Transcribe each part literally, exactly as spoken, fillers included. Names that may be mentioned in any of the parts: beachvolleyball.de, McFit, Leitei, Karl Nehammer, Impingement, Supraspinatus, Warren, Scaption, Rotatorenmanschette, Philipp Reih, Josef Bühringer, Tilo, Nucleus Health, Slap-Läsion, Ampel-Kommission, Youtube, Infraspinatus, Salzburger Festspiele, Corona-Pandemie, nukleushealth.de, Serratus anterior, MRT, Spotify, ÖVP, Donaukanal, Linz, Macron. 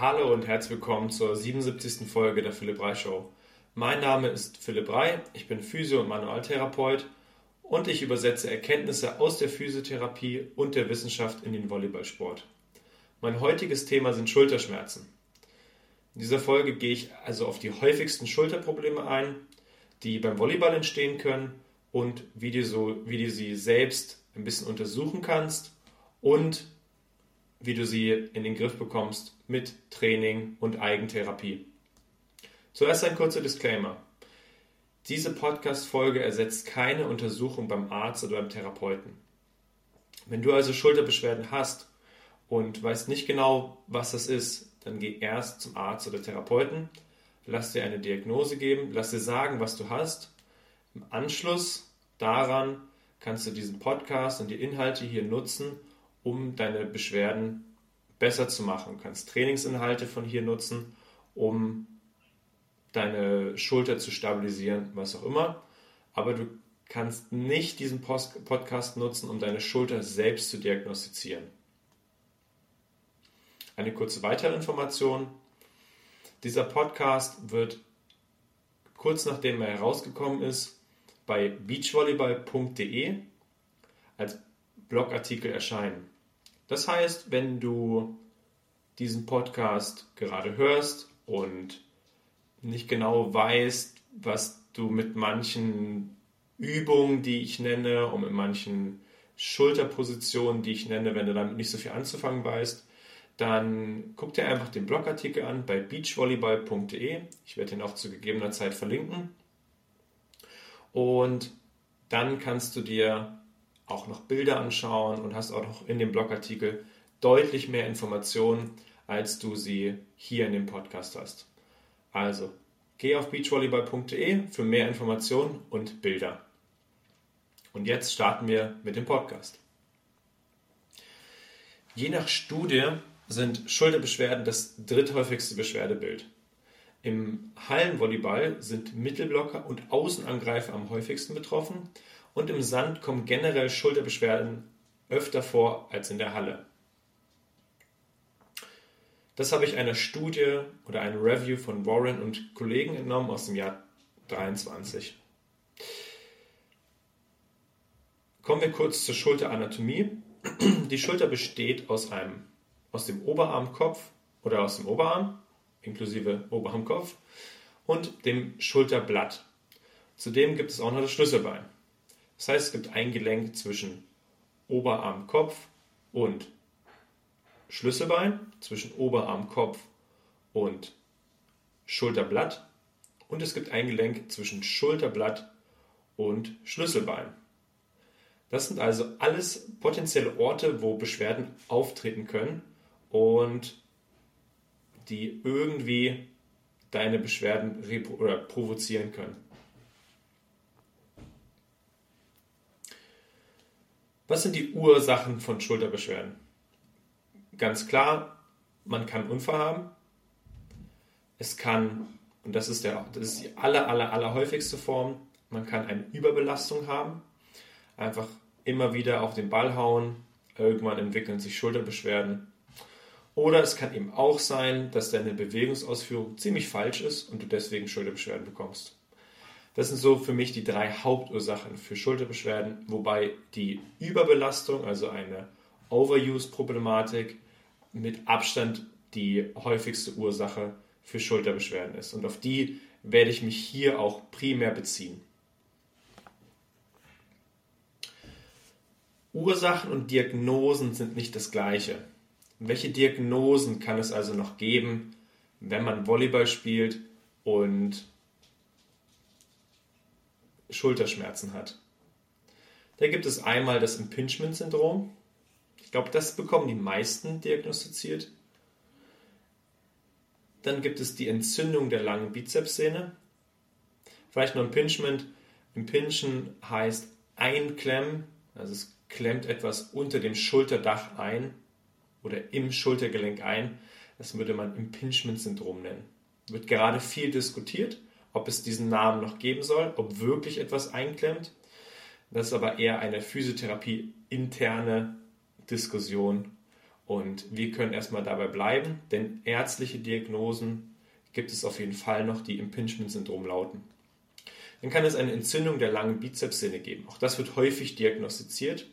Hallo und herzlich willkommen zur siebenundsiebzigsten Folge der Philipp Reih Show. Mein Name ist Philipp Reih, ich bin Physio- und Manualtherapeut und ich übersetze Erkenntnisse aus der Physiotherapie und der Wissenschaft in den Volleyballsport. Mein heutiges Thema sind Schulterschmerzen. In dieser Folge gehe ich also auf die häufigsten Schulterprobleme ein, die beim Volleyball entstehen können und wie du, so, wie du sie selbst ein bisschen untersuchen kannst und wie du sie in den Griff bekommst mit Training und Eigentherapie. Zuerst ein kurzer Disclaimer. Diese Podcast-Folge ersetzt keine Untersuchung beim Arzt oder beim Therapeuten. Wenn du also Schulterbeschwerden hast und weißt nicht genau, was das ist, dann geh erst zum Arzt oder Therapeuten, lass dir eine Diagnose geben, lass dir sagen, was du hast. Im Anschluss daran kannst du diesen Podcast und die Inhalte hier nutzen, um deine Beschwerden besser zu machen. Du kannst Trainingsinhalte von hier nutzen, um deine Schulter zu stabilisieren, was auch immer. Aber du kannst nicht diesen Podcast nutzen, um deine Schulter selbst zu diagnostizieren. Eine kurze weitere Information. Dieser Podcast wird kurz nachdem er herausgekommen ist, bei beachvolleyball punkt de als Blogartikel erscheinen. Das heißt, wenn du diesen Podcast gerade hörst und nicht genau weißt, was du mit manchen Übungen, die ich nenne, und mit manchen Schulterpositionen, die ich nenne, wenn du damit nicht so viel anzufangen weißt, dann guck dir einfach den Blogartikel an bei beachvolleyball punkt de. Ich werde den auch zu gegebener Zeit verlinken. Und dann kannst du dir auch noch Bilder anschauen und hast auch noch in dem Blogartikel deutlich mehr Informationen, als du sie hier in dem Podcast hast. Also, geh auf beachvolleyball punkt de für mehr Informationen und Bilder. Und jetzt starten wir mit dem Podcast. Je nach Studie sind Schulterbeschwerden das dritthäufigste Beschwerdebild. Im Hallenvolleyball sind Mittelblocker und Außenangreifer am häufigsten betroffen und im Sand kommen generell Schulterbeschwerden öfter vor als in der Halle. Das habe ich einer Studie oder einem Review von Warren und Kollegen entnommen aus dem Jahr dreiundzwanzig. Kommen wir kurz zur Schulteranatomie. Die Schulter besteht aus einem, aus dem Oberarmkopf oder aus dem Oberarm, inklusive Oberarmkopf, und dem Schulterblatt. Zudem gibt es auch noch das Schlüsselbein. Das heißt, es gibt ein Gelenk zwischen Oberarmkopf und Schlüsselbein, zwischen Oberarmkopf und Schulterblatt und es gibt ein Gelenk zwischen Schulterblatt und Schlüsselbein. Das sind also alles potenzielle Orte, wo Beschwerden auftreten können und die irgendwie deine Beschwerden oder provozieren können. Was sind die Ursachen von Schulterbeschwerden? Ganz klar, man kann einen Unfall haben. Es kann, und das ist, der, das ist die aller, aller, aller häufigste Form, man kann eine Überbelastung haben. Einfach immer wieder auf den Ball hauen, irgendwann entwickeln sich Schulterbeschwerden. Oder es kann eben auch sein, dass deine Bewegungsausführung ziemlich falsch ist und du deswegen Schulterbeschwerden bekommst. Das sind so für mich die drei Hauptursachen für Schulterbeschwerden, wobei die Überbelastung, also eine Overuse-Problematik, mit Abstand die häufigste Ursache für Schulterbeschwerden ist. Und auf die werde ich mich hier auch primär beziehen. Ursachen und Diagnosen sind nicht das Gleiche. Welche Diagnosen kann es also noch geben, wenn man Volleyball spielt und Schulterschmerzen hat? Da gibt es einmal das Impingement-Syndrom. Ich glaube, das bekommen die meisten diagnostiziert. Dann gibt es die Entzündung der langen Bizepssehne. Vielleicht noch Impingement. Impingen heißt einklemmen, also es klemmt etwas unter dem Schulterdach ein oder im Schultergelenk ein. Das würde man Impingement-Syndrom nennen. Wird gerade viel diskutiert, ob es diesen Namen noch geben soll, ob wirklich etwas einklemmt. Das ist aber eher eine Physiotherapie-interne Diskussion Und wir können erstmal dabei bleiben, denn ärztliche Diagnosen gibt es auf jeden Fall noch, die Impingement-Syndrom lauten. Dann kann es eine Entzündung der langen Bizepssehne geben. Auch das wird häufig diagnostiziert.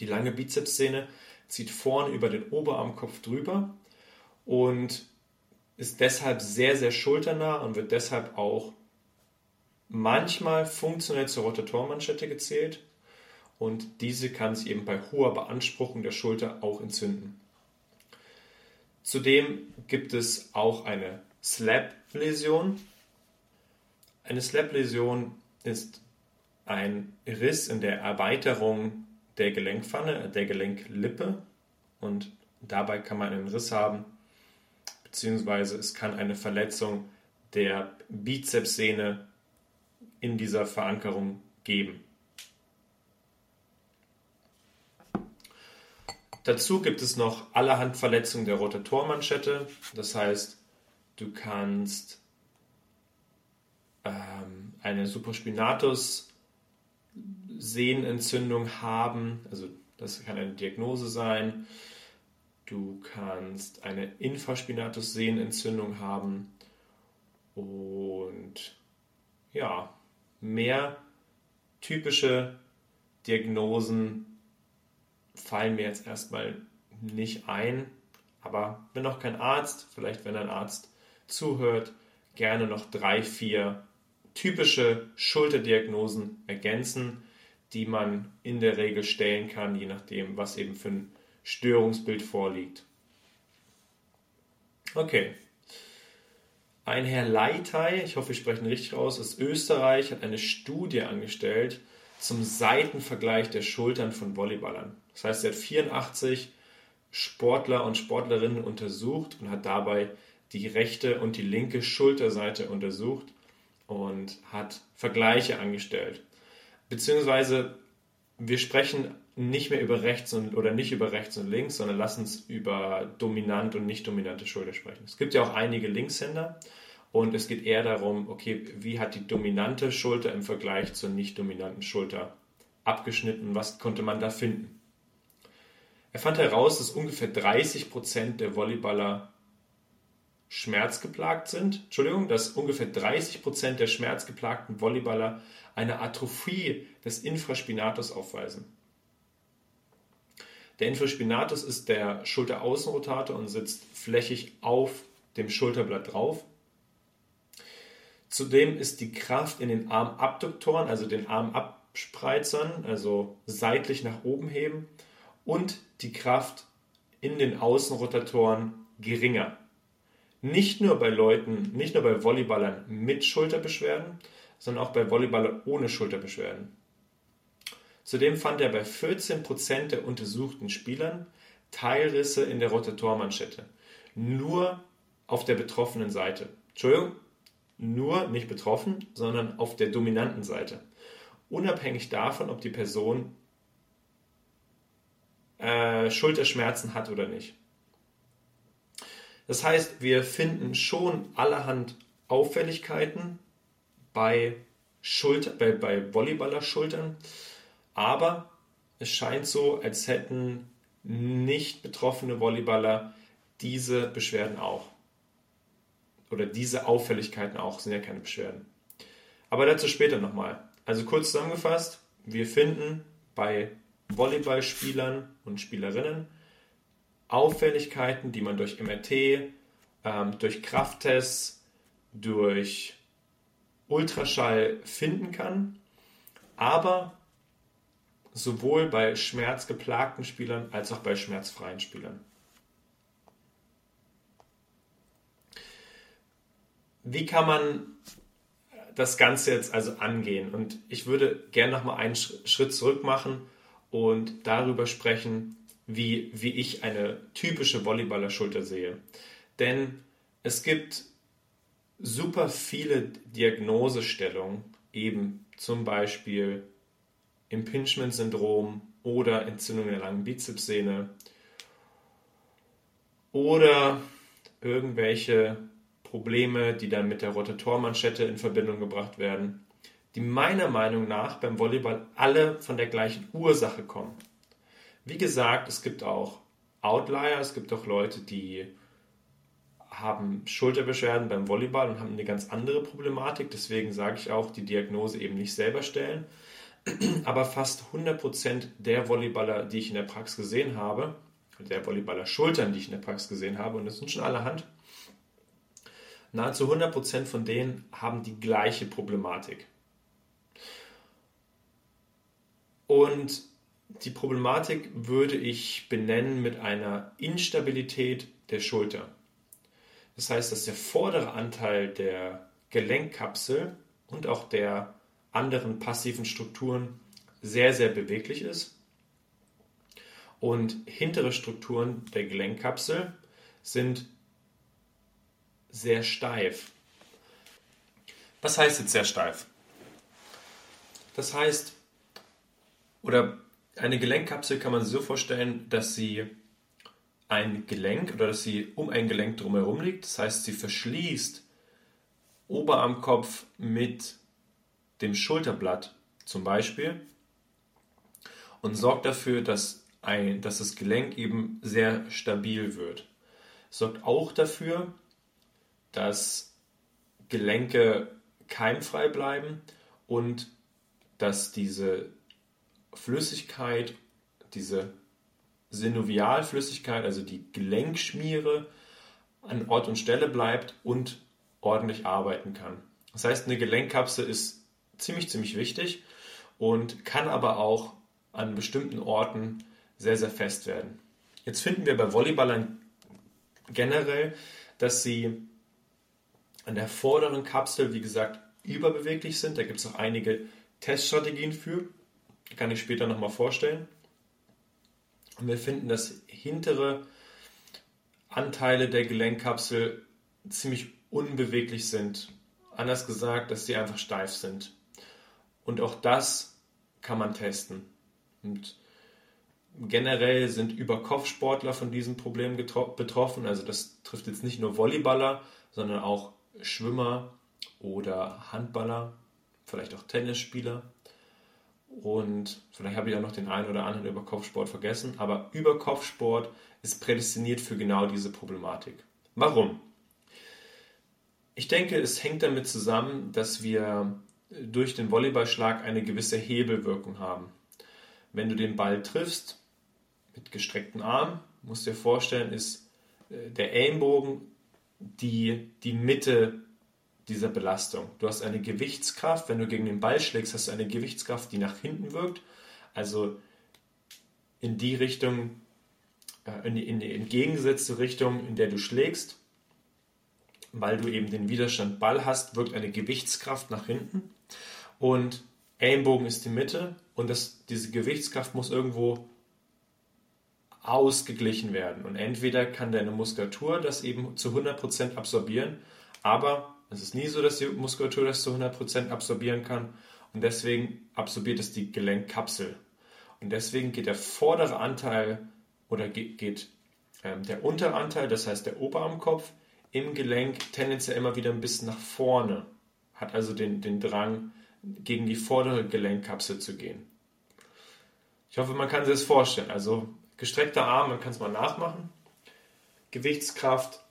Die lange Bizepssehne zieht vorn über den Oberarmkopf drüber und ist deshalb sehr, sehr schulternah und wird deshalb auch manchmal funktionell zur Rotatorenmanschette gezählt. Und diese kann sich eben bei hoher Beanspruchung der Schulter auch entzünden. Zudem gibt es auch eine Slap-Läsion. Eine Slap-Läsion ist ein Riss in der Erweiterung der Gelenkpfanne, der Gelenklippe. Und dabei kann man einen Riss haben, beziehungsweise es kann eine Verletzung der Bizepssehne in dieser Verankerung geben. Dazu gibt es noch allerhand Verletzungen der Rotatorenmanschette. Das heißt, du kannst ähm, eine Supraspinatus-Sehnenentzündung haben. Also das kann eine Diagnose sein. Du kannst eine Infraspinatus-Sehnenentzündung haben. Und ja, mehr typische Diagnosen fallen mir jetzt erstmal nicht ein, aber bin noch kein Arzt, vielleicht wenn ein Arzt zuhört, gerne noch drei, vier typische Schulterdiagnosen ergänzen, die man in der Regel stellen kann, je nachdem, was eben für ein Störungsbild vorliegt. Okay, ein Herr Leitei, ich hoffe, ich spreche ihn richtig aus, aus Österreich, hat eine Studie angestellt zum Seitenvergleich der Schultern von Volleyballern. Das heißt, er hat vierundachtzig Sportler und Sportlerinnen untersucht und hat dabei die rechte und die linke Schulterseite untersucht und hat Vergleiche angestellt. Beziehungsweise, wir sprechen nicht mehr über rechts und, oder nicht über rechts und links, sondern lassen uns über dominant und nicht dominante Schulter sprechen. Es gibt ja auch einige Linkshänder. Und es geht eher darum, okay, wie hat die dominante Schulter im Vergleich zur nicht dominanten Schulter abgeschnitten? Was konnte man da finden? Er fand heraus, dass ungefähr dreißig Prozent der Volleyballer schmerzgeplagt sind. Entschuldigung, dass ungefähr dreißig Prozent der schmerzgeplagten Volleyballer eine Atrophie des Infraspinatus aufweisen. Der Infraspinatus ist der Schulteraußenrotator und sitzt flächig auf dem Schulterblatt drauf. Zudem ist die Kraft in den Armabduktoren, also den Armabspreizern, also seitlich nach oben heben, und die Kraft in den Außenrotatoren geringer. Nicht nur bei Leuten, nicht nur bei Volleyballern mit Schulterbeschwerden, sondern auch bei Volleyballern ohne Schulterbeschwerden. Zudem fand er bei vierzehn Prozent der untersuchten Spielern Teilrisse in der Rotatormanschette. Nur auf der betroffenen Seite. Entschuldigung. Nur nicht betroffen, sondern auf der dominanten Seite. Unabhängig davon, ob die Person äh, Schulterschmerzen hat oder nicht. Das heißt, wir finden schon allerhand Auffälligkeiten bei, Schulter, bei, bei Volleyballer-Schultern, aber es scheint so, als hätten nicht betroffene Volleyballer diese Beschwerden auch. Oder diese Auffälligkeiten auch, sind ja keine Beschwerden. Aber dazu später nochmal. Also kurz zusammengefasst, wir finden bei Volleyballspielern und Spielerinnen Auffälligkeiten, die man durch M R T, ähm, durch Krafttests, durch Ultraschall finden kann. Aber sowohl bei schmerzgeplagten Spielern als auch bei schmerzfreien Spielern. Wie kann man das Ganze jetzt also angehen? Und ich würde gerne nochmal einen Schritt zurück machen und darüber sprechen, wie, wie ich eine typische Volleyballerschulter sehe. Denn es gibt super viele Diagnosestellungen, eben zum Beispiel Impingement-Syndrom oder Entzündung der langen Bizepssehne oder irgendwelche Probleme, die dann mit der Rotatormanschette in Verbindung gebracht werden, die meiner Meinung nach beim Volleyball alle von der gleichen Ursache kommen. Wie gesagt, es gibt auch Outlier. Es gibt auch Leute, die haben Schulterbeschwerden beim Volleyball und haben eine ganz andere Problematik. Deswegen sage ich auch, die Diagnose eben nicht selber stellen. Aber fast hundert Prozent der Volleyballer, die ich in der Praxis gesehen habe, der Volleyballer Schultern, die ich in der Praxis gesehen habe, und das sind schon allerhand, nahezu hundert Prozent von denen haben die gleiche Problematik. Und die Problematik würde ich benennen mit einer Instabilität der Schulter. Das heißt, dass der vordere Anteil der Gelenkkapsel und auch der anderen passiven Strukturen sehr, sehr beweglich ist und hintere Strukturen der Gelenkkapsel sind sehr steif. Was heißt jetzt sehr steif? Das heißt, oder eine Gelenkkapsel kann man sich so vorstellen, dass sie ein Gelenk oder dass sie um ein Gelenk drumherum liegt. Das heißt, sie verschließt Oberarmkopf mit dem Schulterblatt zum Beispiel und sorgt dafür, dass, ein, dass das Gelenk eben sehr stabil wird. Sorgt auch dafür, dass Gelenke keimfrei bleiben und dass diese Flüssigkeit, diese Synovialflüssigkeit, also die Gelenkschmiere, an Ort und Stelle bleibt und ordentlich arbeiten kann. Das heißt, eine Gelenkkapsel ist ziemlich, ziemlich wichtig und kann aber auch an bestimmten Orten sehr, sehr fest werden. Jetzt finden wir bei Volleyballern generell, dass sie an der vorderen Kapsel, wie gesagt, überbeweglich sind. Da gibt es auch einige Teststrategien für. Kann ich später nochmal vorstellen. Und wir finden, dass hintere Anteile der Gelenkkapsel ziemlich unbeweglich sind. Anders gesagt, dass sie einfach steif sind. Und auch das kann man testen. Und generell sind Überkopfsportler von diesem Problem getro- betroffen. Also das trifft jetzt nicht nur Volleyballer, sondern auch Schwimmer oder Handballer, vielleicht auch Tennisspieler. Und vielleicht habe ich auch noch den einen oder anderen über Kopfsport vergessen, aber Überkopfsport ist prädestiniert für genau diese Problematik. Warum? Ich denke, es hängt damit zusammen, dass wir durch den Volleyballschlag eine gewisse Hebelwirkung haben. Wenn du den Ball triffst mit gestreckten Armen, musst du dir vorstellen, ist der Ellenbogen die, die Mitte dieser Belastung. Du hast eine Gewichtskraft, wenn du gegen den Ball schlägst, hast du eine Gewichtskraft, die nach hinten wirkt, also in die Richtung, in die, in die entgegengesetzte Richtung, in der du schlägst, weil du eben den Widerstand Ball hast, wirkt eine Gewichtskraft nach hinten und Ellenbogen ist die Mitte und das, diese Gewichtskraft muss irgendwo ausgeglichen werden und entweder kann deine Muskulatur das eben zu hundert Prozent absorbieren, aber es ist nie so, dass die Muskulatur das zu hundert Prozent absorbieren kann und deswegen absorbiert es die Gelenkkapsel. Und deswegen geht der vordere Anteil oder geht, geht ähm, der untere Anteil, das heißt der Oberarmkopf, im Gelenk tendenziell immer wieder ein bisschen nach vorne, hat also den, den Drang, gegen die vordere Gelenkkapsel zu gehen. Ich hoffe, man kann sich das vorstellen. Also gestreckter Arm, man kann es mal nachmachen. Gewichtskraft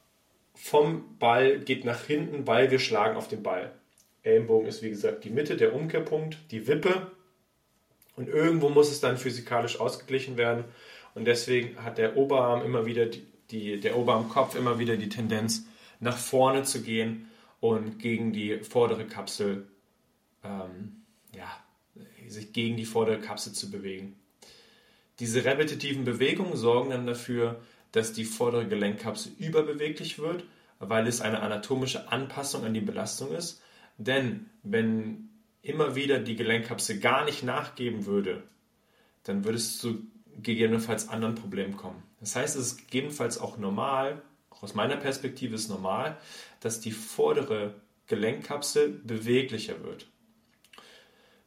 vom Ball geht nach hinten, weil wir schlagen auf den Ball. Ellenbogen ist wie gesagt die Mitte, der Umkehrpunkt, die Wippe und irgendwo muss es dann physikalisch ausgeglichen werden und deswegen hat der Oberarm immer wieder die, die, der Oberarmkopf immer wieder die Tendenz nach vorne zu gehen und gegen die vordere Kapsel ähm, ja, sich gegen die vordere Kapsel zu bewegen. Diese repetitiven Bewegungen sorgen dann dafür, dass die vordere Gelenkkapsel überbeweglich wird, weil es eine anatomische Anpassung an die Belastung ist. Denn wenn immer wieder die Gelenkkapsel gar nicht nachgeben würde, dann würde es zu gegebenenfalls anderen Problemen kommen. Das heißt, es ist gegebenenfalls auch normal, auch aus meiner Perspektive ist normal, dass die vordere Gelenkkapsel beweglicher wird.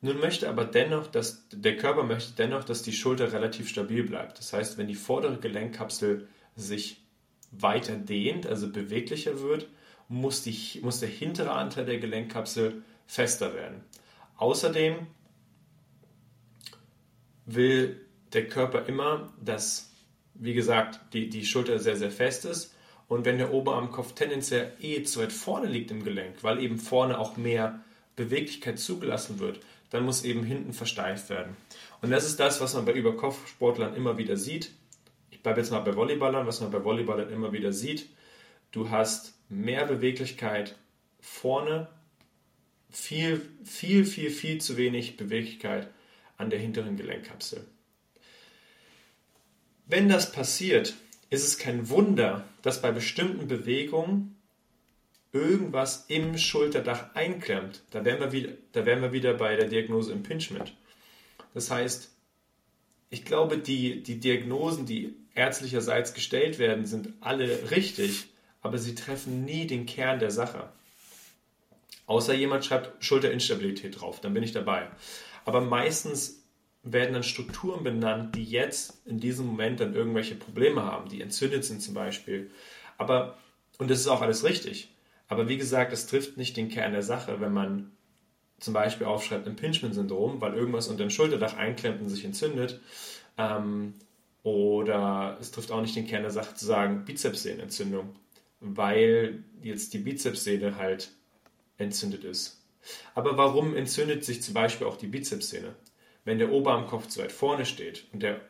Nun möchte aber dennoch, dass der Körper möchte dennoch, dass die Schulter relativ stabil bleibt. Das heißt, wenn die vordere Gelenkkapsel sich weiter dehnt, also beweglicher wird, muss, die, muss der hintere Anteil der Gelenkkapsel fester werden. Außerdem will der Körper immer, dass wie gesagt, die, die Schulter sehr, sehr fest ist. Und wenn der Oberarmkopf tendenziell eh zu weit vorne liegt im Gelenk, weil eben vorne auch mehr Beweglichkeit zugelassen wird, dann muss eben hinten versteift werden. Und das ist das, was man bei Überkopfsportlern immer wieder sieht. Ich bleibe jetzt mal bei Volleyballern, was man bei Volleyballern immer wieder sieht. Du hast mehr Beweglichkeit vorne, viel, viel, viel, viel zu wenig Beweglichkeit an der hinteren Gelenkkapsel. Wenn das passiert, ist es kein Wunder, dass bei bestimmten Bewegungen irgendwas im Schulterdach einklemmt. Da wären wir wieder, da wären wir wieder bei der Diagnose Impingement. Das heißt, ich glaube, die, die Diagnosen, die ärztlicherseits gestellt werden, sind alle richtig, aber sie treffen nie den Kern der Sache. Außer jemand schreibt Schulterinstabilität drauf, dann bin ich dabei. Aber meistens werden dann Strukturen benannt, die jetzt in diesem Moment dann irgendwelche Probleme haben, die entzündet sind zum Beispiel. Aber, und das ist auch alles richtig, aber wie gesagt, es trifft nicht den Kern der Sache, wenn man zum Beispiel aufschreibt Impingement-Syndrom, weil irgendwas unter dem Schulterdach einklemmt und sich entzündet. Ähm, oder es trifft auch nicht den Kern der Sache zu sagen Bizepssehnenentzündung, weil jetzt die Bizepssehne halt entzündet ist. Aber warum entzündet sich zum Beispiel auch die Bizepssehne? Wenn der Oberarmkopf zu weit vorne steht und der,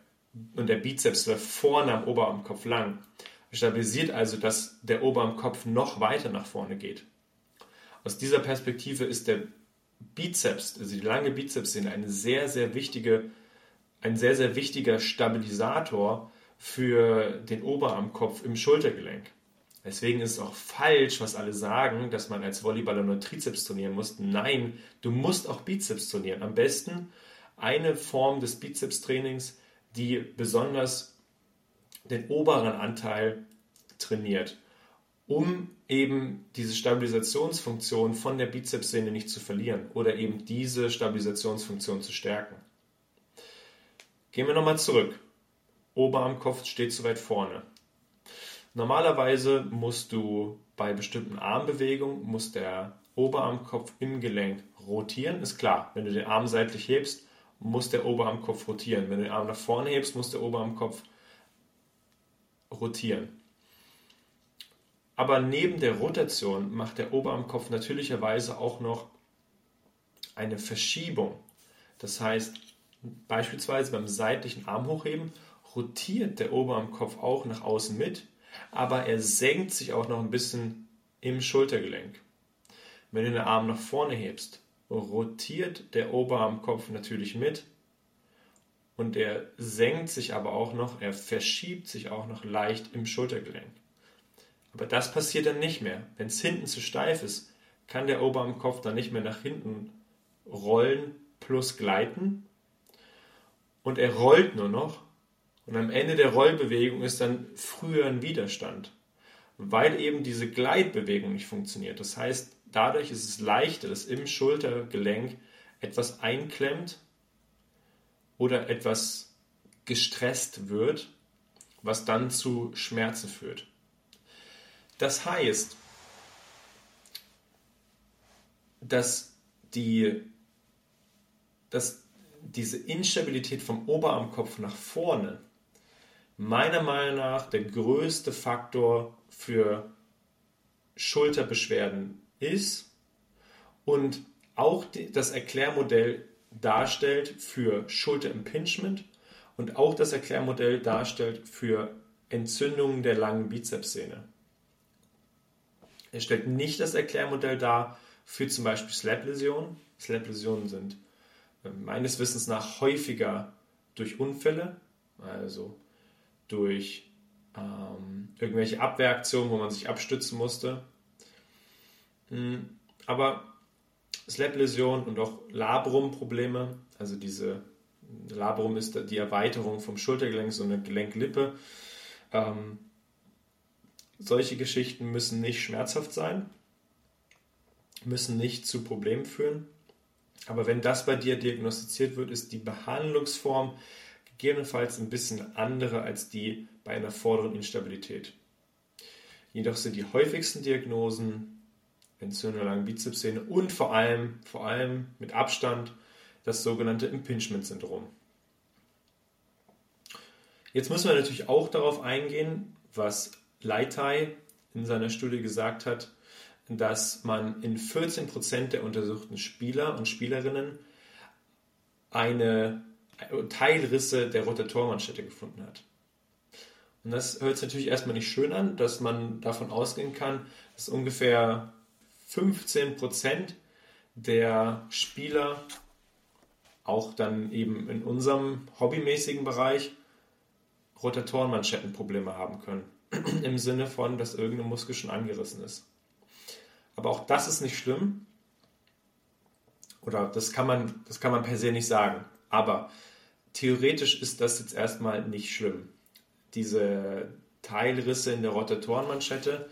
und der Bizeps läuft vorne am Oberarmkopf lang, stabilisiert also, dass der Oberarmkopf noch weiter nach vorne geht. Aus dieser Perspektive ist der Bizeps, also die lange Bizepssehne, eine sehr, sehr wichtige, ein sehr, sehr wichtiger Stabilisator für den Oberarmkopf im Schultergelenk. Deswegen ist es auch falsch, was alle sagen, dass man als Volleyballer nur Trizeps trainieren muss. Nein, du musst auch Bizeps trainieren. Am besten eine Form des Bizeps-Trainings, die besonders den oberen Anteil trainiert, um eben diese Stabilisationsfunktion von der Bizepssehne nicht zu verlieren oder eben diese Stabilisationsfunktion zu stärken. Gehen wir nochmal zurück. Oberarmkopf steht zu weit vorne. Normalerweise musst du bei bestimmten Armbewegungen, muss der Oberarmkopf im Gelenk rotieren. Ist klar, wenn du den Arm seitlich hebst, muss der Oberarmkopf rotieren. Wenn du den Arm nach vorne hebst, muss der Oberarmkopf rotieren. Aber neben der Rotation macht der Oberarmkopf natürlicherweise auch noch eine Verschiebung. Das heißt, beispielsweise beim seitlichen Arm hochheben rotiert der Oberarmkopf auch nach außen mit, aber er senkt sich auch noch ein bisschen im Schultergelenk. Wenn du den Arm nach vorne hebst, rotiert der Oberarmkopf natürlich mit und er senkt sich aber auch noch, er verschiebt sich auch noch leicht im Schultergelenk. Aber das passiert dann nicht mehr. Wenn es hinten zu steif ist, kann der Oberarmkopf dann nicht mehr nach hinten rollen plus gleiten und er rollt nur noch und am Ende der Rollbewegung ist dann früher ein Widerstand, weil eben diese Gleitbewegung nicht funktioniert. Das heißt, dadurch ist es leichter, dass im Schultergelenk etwas einklemmt oder etwas gestresst wird, was dann zu Schmerzen führt. Das heißt, dass, die, dass diese Instabilität vom Oberarmkopf nach vorne meiner Meinung nach der größte Faktor für Schulterbeschwerden ist und auch das Erklärmodell darstellt für Schulterimpingement und auch das Erklärmodell darstellt für Entzündungen der langen Bizepssehne. Er stellt nicht das Erklärmodell dar für zum Beispiel Slap-Läsionen. Slap-Läsionen sind meines Wissens nach häufiger durch Unfälle, also durch ähm, irgendwelche Abwehraktionen, wo man sich abstützen musste. Aber Slap-Läsionen und auch Labrum-Probleme, also diese Labrum ist die Erweiterung vom Schultergelenk, so eine Gelenklippe, ähm, solche Geschichten müssen nicht schmerzhaft sein, müssen nicht zu Problemen führen. Aber wenn das bei dir diagnostiziert wird, ist die Behandlungsform gegebenenfalls ein bisschen andere als die bei einer vorderen Instabilität. Jedoch sind die häufigsten Diagnosen Entzündung der langen Bizepssehne und vor allem, vor allem mit Abstand das sogenannte Impingement-Syndrom. Jetzt müssen wir natürlich auch darauf eingehen, was Leitei in seiner Studie gesagt hat, dass man in vierzehn Prozent der untersuchten Spieler und Spielerinnen eine Teilrisse der Rotatorenmanschette gefunden hat. Und das hört sich natürlich erstmal nicht schön an, dass man davon ausgehen kann, dass ungefähr fünfzehn Prozent der Spieler, auch dann eben in unserem hobbymäßigen Bereich, Rotatorenmanschettenprobleme haben können. Im Sinne von, dass irgendein Muskel schon angerissen ist. Aber auch das ist nicht schlimm. Oder das kann man, das kann man per se nicht sagen. Aber theoretisch ist das jetzt erstmal nicht schlimm. Diese Teilrisse in der Rotatorenmanschette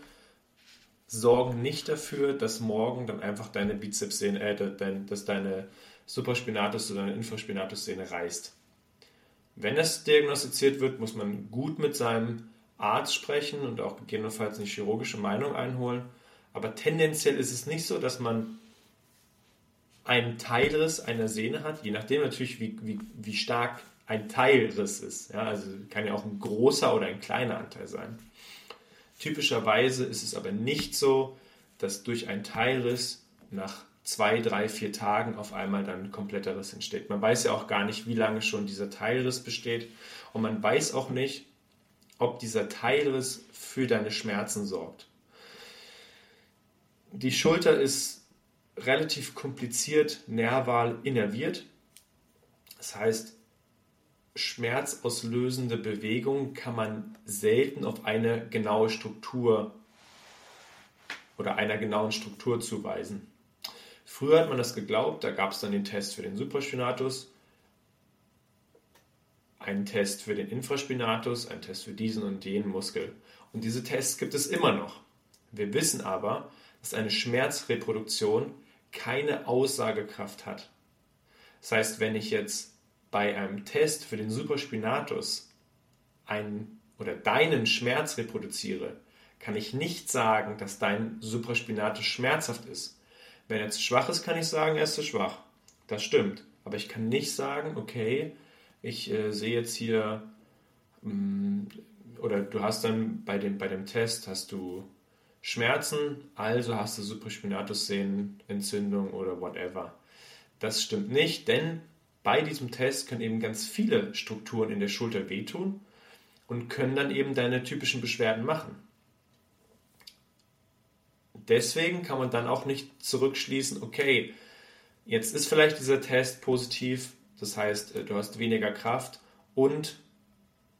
sorgen nicht dafür, dass morgen dann einfach deine Bizepssehne, äh, dass deine Supraspinatus oder deine Infraspinatussehne reißt. Wenn das diagnostiziert wird, muss man gut mit seinem Arzt sprechen und auch gegebenenfalls eine chirurgische Meinung einholen. Aber tendenziell ist es nicht so, dass man einen Teilriss einer Sehne hat, je nachdem natürlich, wie, wie, wie stark ein Teilriss ist. Ja, also kann ja auch ein großer oder ein kleiner Anteil sein. Typischerweise ist es aber nicht so, dass durch einen Teilriss nach zwei, drei, vier Tagen auf einmal dann ein kompletter Riss entsteht. Man weiß ja auch gar nicht, wie lange schon dieser Teilriss besteht, und man weiß auch nicht, ob dieser Teilriss für deine Schmerzen sorgt. Die Schulter ist relativ kompliziert nerval innerviert. Das heißt, schmerzauslösende Bewegungen kann man selten auf eine genaue Struktur oder einer genauen Struktur zuweisen. Früher hat man das geglaubt, da gab es dann den Test für den Supraspinatus, einen Test für den Infraspinatus, einen Test für diesen und jenen Muskel. Und diese Tests gibt es immer noch. Wir wissen aber, dass eine Schmerzreproduktion keine Aussagekraft hat. Das heißt, wenn ich jetzt bei einem Test für den Supraspinatus einen oder deinen Schmerz reproduziere, kann ich nicht sagen, dass dein Supraspinatus schmerzhaft ist. Wenn er zu schwach ist, kann ich sagen, er ist zu schwach. Das stimmt. Aber ich kann nicht sagen, okay, ich äh, sehe jetzt hier, mh, oder du hast dann bei dem, bei dem Test hast du Schmerzen, also hast du Supraspinatus-Sehnenentzündung oder whatever. Das stimmt nicht, denn bei diesem Test können eben ganz viele Strukturen in der Schulter wehtun und können dann eben deine typischen Beschwerden machen. Deswegen kann man dann auch nicht zurückschließen, okay, jetzt ist vielleicht dieser Test positiv, das heißt, du hast weniger Kraft und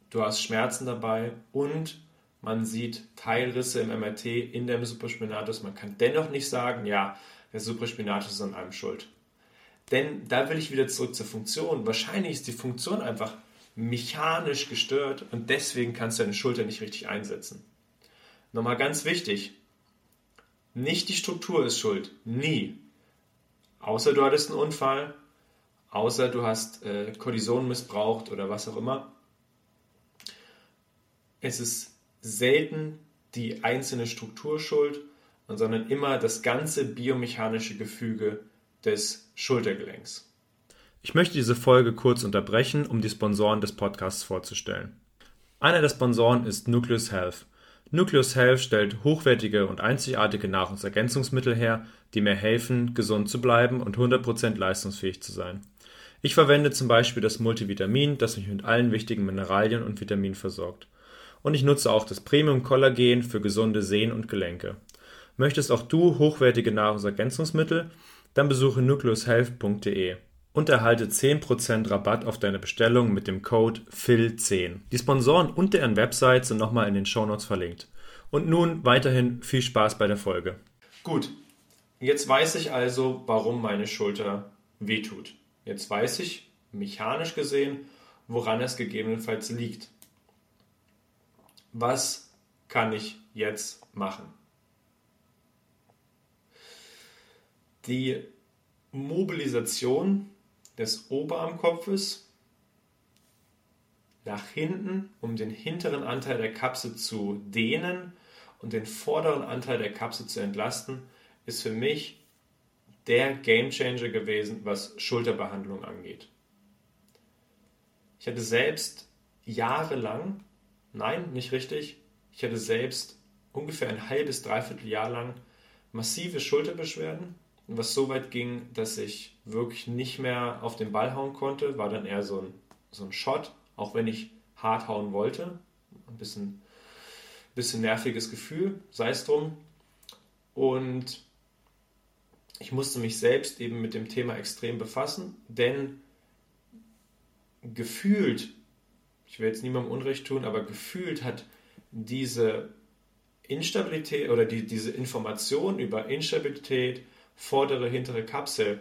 du hast Schmerzen dabei und man sieht Teilrisse im M R T in deinem Supraspinatus. Man kann dennoch nicht sagen, ja, der Supraspinatus ist an allem schuld. Denn da will ich wieder zurück zur Funktion. Wahrscheinlich ist die Funktion einfach mechanisch gestört und deswegen kannst du deine Schulter nicht richtig einsetzen. Nochmal ganz wichtig, nicht die Struktur ist schuld, nie. Außer du hattest einen Unfall, außer du hast äh, Kortison missbraucht oder was auch immer. Es ist selten die einzelne Struktur schuld, sondern immer das ganze biomechanische Gefüge des Schultergelenks. Ich möchte diese Folge kurz unterbrechen, um die Sponsoren des Podcasts vorzustellen. Einer der Sponsoren ist Nucleus Health. Nucleus Health stellt hochwertige und einzigartige Nahrungsergänzungsmittel her, die mir helfen, gesund zu bleiben und hundert Prozent leistungsfähig zu sein. Ich verwende zum Beispiel das Multivitamin, das mich mit allen wichtigen Mineralien und Vitaminen versorgt. Und ich nutze auch das Premium-Kollagen für gesunde Sehnen und Gelenke. Möchtest auch du hochwertige Nahrungsergänzungsmittel? Dann besuche nucleus health punkt de und erhalte zehn Prozent Rabatt auf deine Bestellung mit dem Code F I L zehn. Die Sponsoren und deren Website sind nochmal in den Shownotes verlinkt. Und nun weiterhin viel Spaß bei der Folge. Gut, jetzt weiß ich also, warum meine Schulter wehtut. Jetzt weiß ich, mechanisch gesehen, woran es gegebenenfalls liegt. Was kann ich jetzt machen? Die Mobilisation des Oberarmkopfes nach hinten, um den hinteren Anteil der Kapsel zu dehnen und den vorderen Anteil der Kapsel zu entlasten, ist für mich der Gamechanger gewesen, was Schulterbehandlung angeht. Ich hatte selbst jahrelang, nein, nicht richtig, ich hatte selbst ungefähr ein halbes, dreiviertel Jahr lang massive Schulterbeschwerden, was so weit ging, dass ich wirklich nicht mehr auf den Ball hauen konnte, war dann eher so ein, so ein Shot, auch wenn ich hart hauen wollte, ein bisschen, bisschen nerviges Gefühl, sei es drum. Und ich musste mich selbst eben mit dem Thema extrem befassen, denn gefühlt, ich will jetzt niemandem Unrecht tun, aber gefühlt hat diese Instabilität oder die, diese Information über Instabilität, vordere, hintere Kapsel,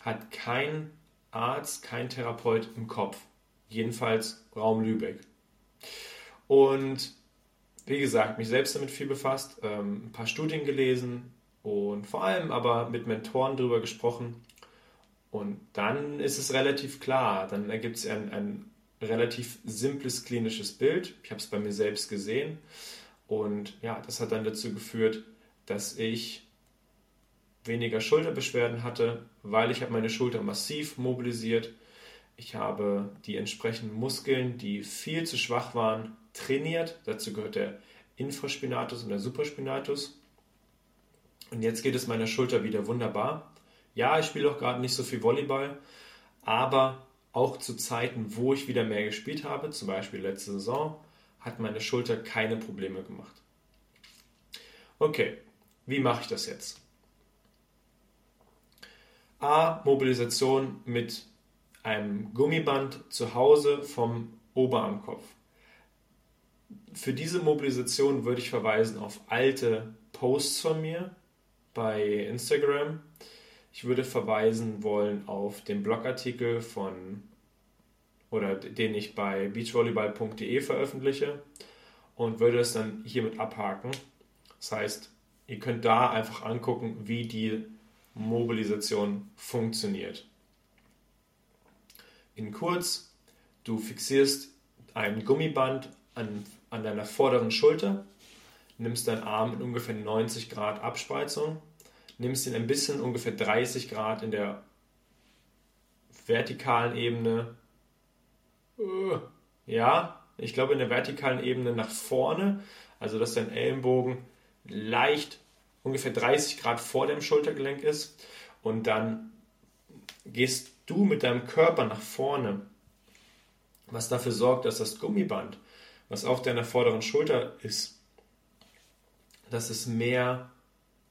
hat kein Arzt, kein Therapeut im Kopf. Jedenfalls Raum Lübeck. Und wie gesagt, mich selbst damit viel befasst, ein paar Studien gelesen und vor allem aber mit Mentoren drüber gesprochen. Und dann ist es relativ klar, dann ergibt es ein, ein relativ simples klinisches Bild. Ich habe es bei mir selbst gesehen. Und ja, das hat dann dazu geführt, dass ich weniger Schulterbeschwerden hatte, weil ich habe meine Schulter massiv mobilisiert. Ich habe die entsprechenden Muskeln, die viel zu schwach waren, trainiert. Dazu gehört der Infraspinatus und der Supraspinatus. Und jetzt geht es meiner Schulter wieder wunderbar. Ja, ich spiele auch gerade nicht so viel Volleyball, aber auch zu Zeiten, wo ich wieder mehr gespielt habe, zum Beispiel letzte Saison, hat meine Schulter keine Probleme gemacht. Okay, wie mache ich das jetzt? A, Mobilisation mit einem Gummiband zu Hause vom Oberarmkopf. Für diese Mobilisation würde ich verweisen auf alte Posts von mir bei Instagram. Ich würde verweisen wollen auf den Blogartikel von oder den ich bei beachvolleyball punkt de veröffentliche und würde es dann hiermit abhaken. Das heißt, ihr könnt da einfach angucken, wie die Mobilisation funktioniert. In kurz, du fixierst ein Gummiband an, an deiner vorderen Schulter, nimmst deinen Arm in ungefähr neunzig Grad Abspreizung, nimmst ihn ein bisschen ungefähr dreißig Grad in der vertikalen Ebene, ja, ich glaube in der vertikalen Ebene nach vorne, also dass dein Ellenbogen leicht ungefähr dreißig Grad vor dem Schultergelenk ist und dann gehst du mit deinem Körper nach vorne, was dafür sorgt, dass das Gummiband, was auf deiner vorderen Schulter ist, dass es mehr,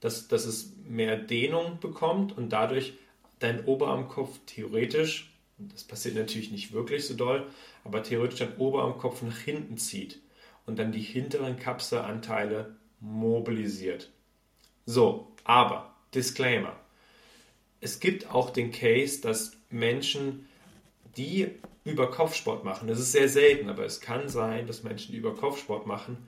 dass, dass es mehr Dehnung bekommt und dadurch dein Oberarmkopf theoretisch, das passiert natürlich nicht wirklich so doll, aber theoretisch dein Oberarmkopf nach hinten zieht und dann die hinteren Kapselanteile mobilisiert. So, aber, Disclaimer, es gibt auch den Case, dass Menschen, die über Kopfsport machen, das ist sehr selten, aber es kann sein, dass Menschen, die über Kopfsport machen,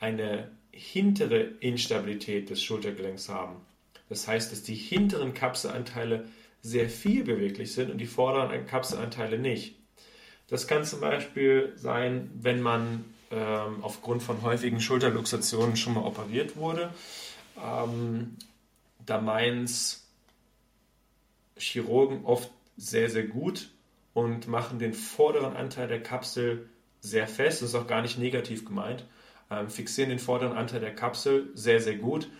eine hintere Instabilität des Schultergelenks haben. Das heißt, dass die hinteren Kapselanteile sehr viel beweglich sind und die vorderen Kapselanteile nicht. Das kann zum Beispiel sein, wenn man ähm, aufgrund von häufigen Schulterluxationen schon mal operiert wurde. Ähm, da meinen es Chirurgen oft sehr, sehr gut und machen den vorderen Anteil der Kapsel sehr fest. Das ist auch gar nicht negativ gemeint. Ähm, fixieren den vorderen Anteil der Kapsel sehr, sehr gut,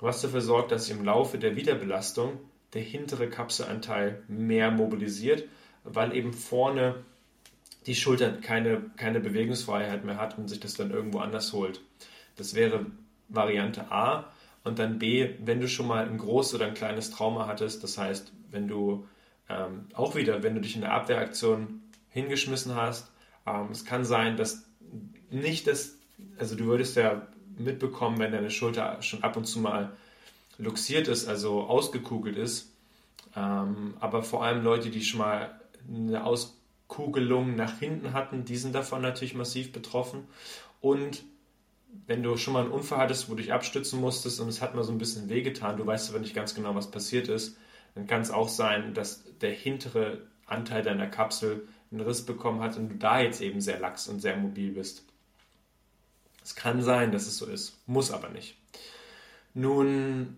was dafür sorgt, dass im Laufe der Wiederbelastung der hintere Kapselanteil mehr mobilisiert, weil eben vorne die Schulter keine, keine Bewegungsfreiheit mehr hat und sich das dann irgendwo anders holt. Das wäre Variante A. Und dann B, wenn du schon mal ein großes oder ein kleines Trauma hattest, das heißt, wenn du ähm, auch wieder, wenn du dich in der Abwehraktion hingeschmissen hast, ähm, es kann sein, dass nicht das, also du würdest ja mitbekommen, wenn deine Schulter schon ab und zu mal luxiert ist, also ausgekugelt ist, ähm, aber vor allem Leute, die schon mal eine Auskugelung nach hinten hatten, die sind davon natürlich massiv betroffen. Und wenn du schon mal einen Unfall hattest, wo du dich abstützen musstest und es hat mal so ein bisschen wehgetan, du weißt aber nicht ganz genau, was passiert ist, dann kann es auch sein, dass der hintere Anteil deiner Kapsel einen Riss bekommen hat und du da jetzt eben sehr lax und sehr mobil bist. Es kann sein, dass es so ist, muss aber nicht. Nun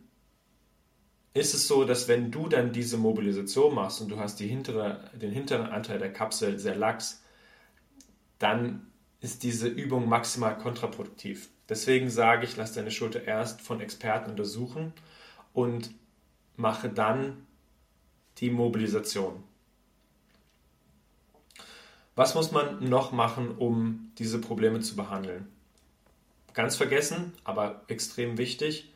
ist es so, dass wenn du dann diese Mobilisation machst und du hast die hintere, den hinteren Anteil der Kapsel sehr lax, dann ist diese Übung maximal kontraproduktiv. Deswegen sage ich, lass deine Schulter erst von Experten untersuchen und mache dann die Mobilisation. Was muss man noch machen, um diese Probleme zu behandeln? Ganz vergessen, aber extrem wichtig,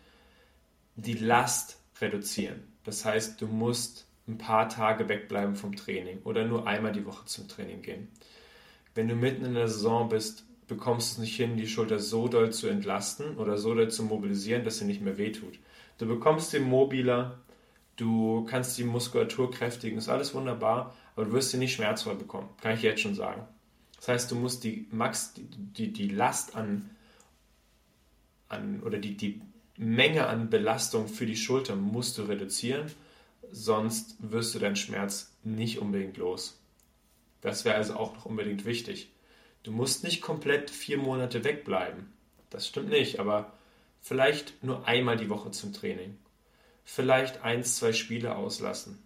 die Last reduzieren. Das heißt, du musst ein paar Tage wegbleiben vom Training oder nur einmal die Woche zum Training gehen. Wenn du mitten in der Saison bist, bekommst du es nicht hin, die Schulter so doll zu entlasten oder so doll zu mobilisieren, dass sie nicht mehr wehtut. Du bekommst sie mobiler, du kannst die Muskulatur kräftigen, ist alles wunderbar, aber du wirst sie nicht schmerzvoll bekommen, kann ich jetzt schon sagen. Das heißt, du musst die, Max, die, die Last an, an oder die, die Menge an Belastung für die Schulter musst du reduzieren, sonst wirst du deinen Schmerz nicht unbedingt los. Das wäre also auch noch unbedingt wichtig. Du musst nicht komplett vier Monate wegbleiben. Das stimmt nicht, aber vielleicht nur einmal die Woche zum Training. Vielleicht eins, zwei Spiele auslassen.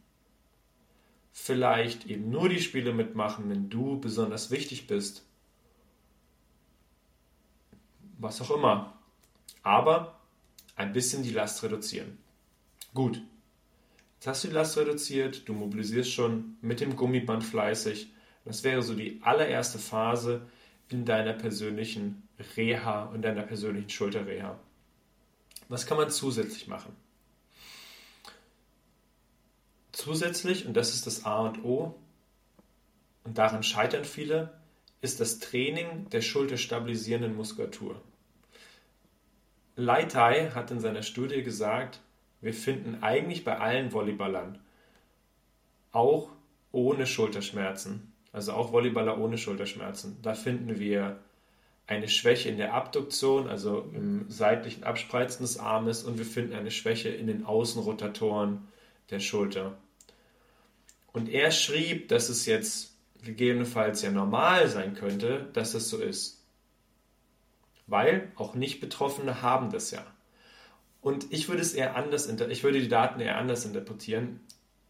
Vielleicht eben nur die Spiele mitmachen, wenn du besonders wichtig bist. Was auch immer. Aber ein bisschen die Last reduzieren. Gut. Jetzt hast du die Last reduziert, du mobilisierst schon mit dem Gummiband fleißig. Das wäre so die allererste Phase in deiner persönlichen Reha und deiner persönlichen Schulterreha. Was kann man zusätzlich machen? Zusätzlich, und das ist das A und O, und daran scheitern viele, ist das Training der schulterstabilisierenden Muskulatur. Leitei hat in seiner Studie gesagt, wir finden eigentlich bei allen Volleyballern, auch ohne Schulterschmerzen, also auch Volleyballer ohne Schulterschmerzen, da finden wir eine Schwäche in der Abduktion, also im seitlichen Abspreizen des Armes, und wir finden eine Schwäche in den Außenrotatoren der Schulter. Und er schrieb, dass es jetzt gegebenenfalls ja normal sein könnte, dass das so ist. Weil auch Nicht-Betroffene haben das ja. Und ich würde es eher anders, ich würde die Daten eher anders interpretieren,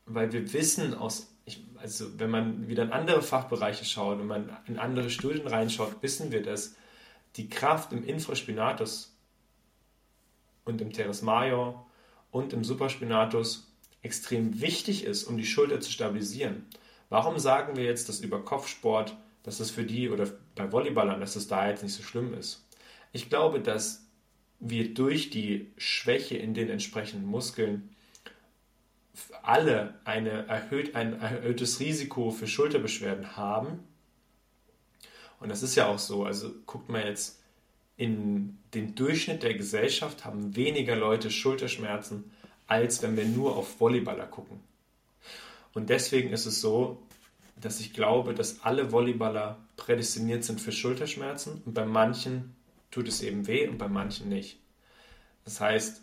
weil wir wissen aus, also wenn man wieder in andere Fachbereiche schaut, wenn man in andere Studien reinschaut, wissen wir, dass die Kraft im Infraspinatus und im Teres Major und im Supraspinatus extrem wichtig ist, um die Schulter zu stabilisieren. Warum sagen wir jetzt, dass über Kopfsport, dass das für die oder bei Volleyballern, dass das da jetzt nicht so schlimm ist? Ich glaube, dass wir durch die Schwäche in den entsprechenden Muskeln alle eine erhöht, ein erhöhtes Risiko für Schulterbeschwerden haben. Und das ist ja auch so. Also guckt mal jetzt, in den Durchschnitt der Gesellschaft haben weniger Leute Schulterschmerzen, als wenn wir nur auf Volleyballer gucken. Und deswegen ist es so, dass ich glaube, dass alle Volleyballer prädestiniert sind für Schulterschmerzen und bei manchen tut es eben weh und bei manchen nicht. Das heißt,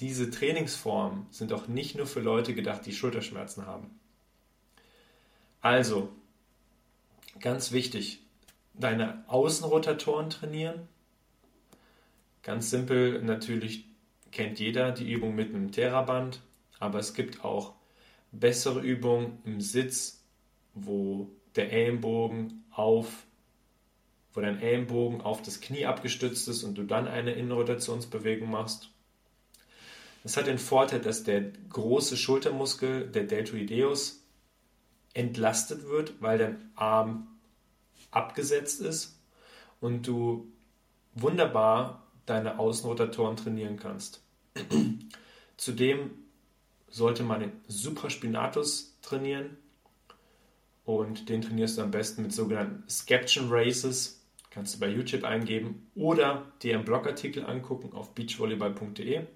diese Trainingsformen sind auch nicht nur für Leute gedacht, die Schulterschmerzen haben. Also, ganz wichtig, deine Außenrotatoren trainieren. Ganz simpel, natürlich kennt jeder die Übung mit einem Theraband, aber es gibt auch bessere Übungen im Sitz, wo der Ellenbogen auf wo dein Ellenbogen auf das Knie abgestützt ist und du dann eine Innenrotationsbewegung machst. Das hat den Vorteil, dass der große Schultermuskel, der Deltoideus, entlastet wird, weil dein Arm abgesetzt ist und du wunderbar deine Außenrotatoren trainieren kannst. Zudem sollte man den Supraspinatus trainieren und den trainierst du am besten mit sogenannten Scaption Races. Kannst du bei YouTube eingeben oder dir einen Blogartikel angucken auf beachvolleyball punkt de.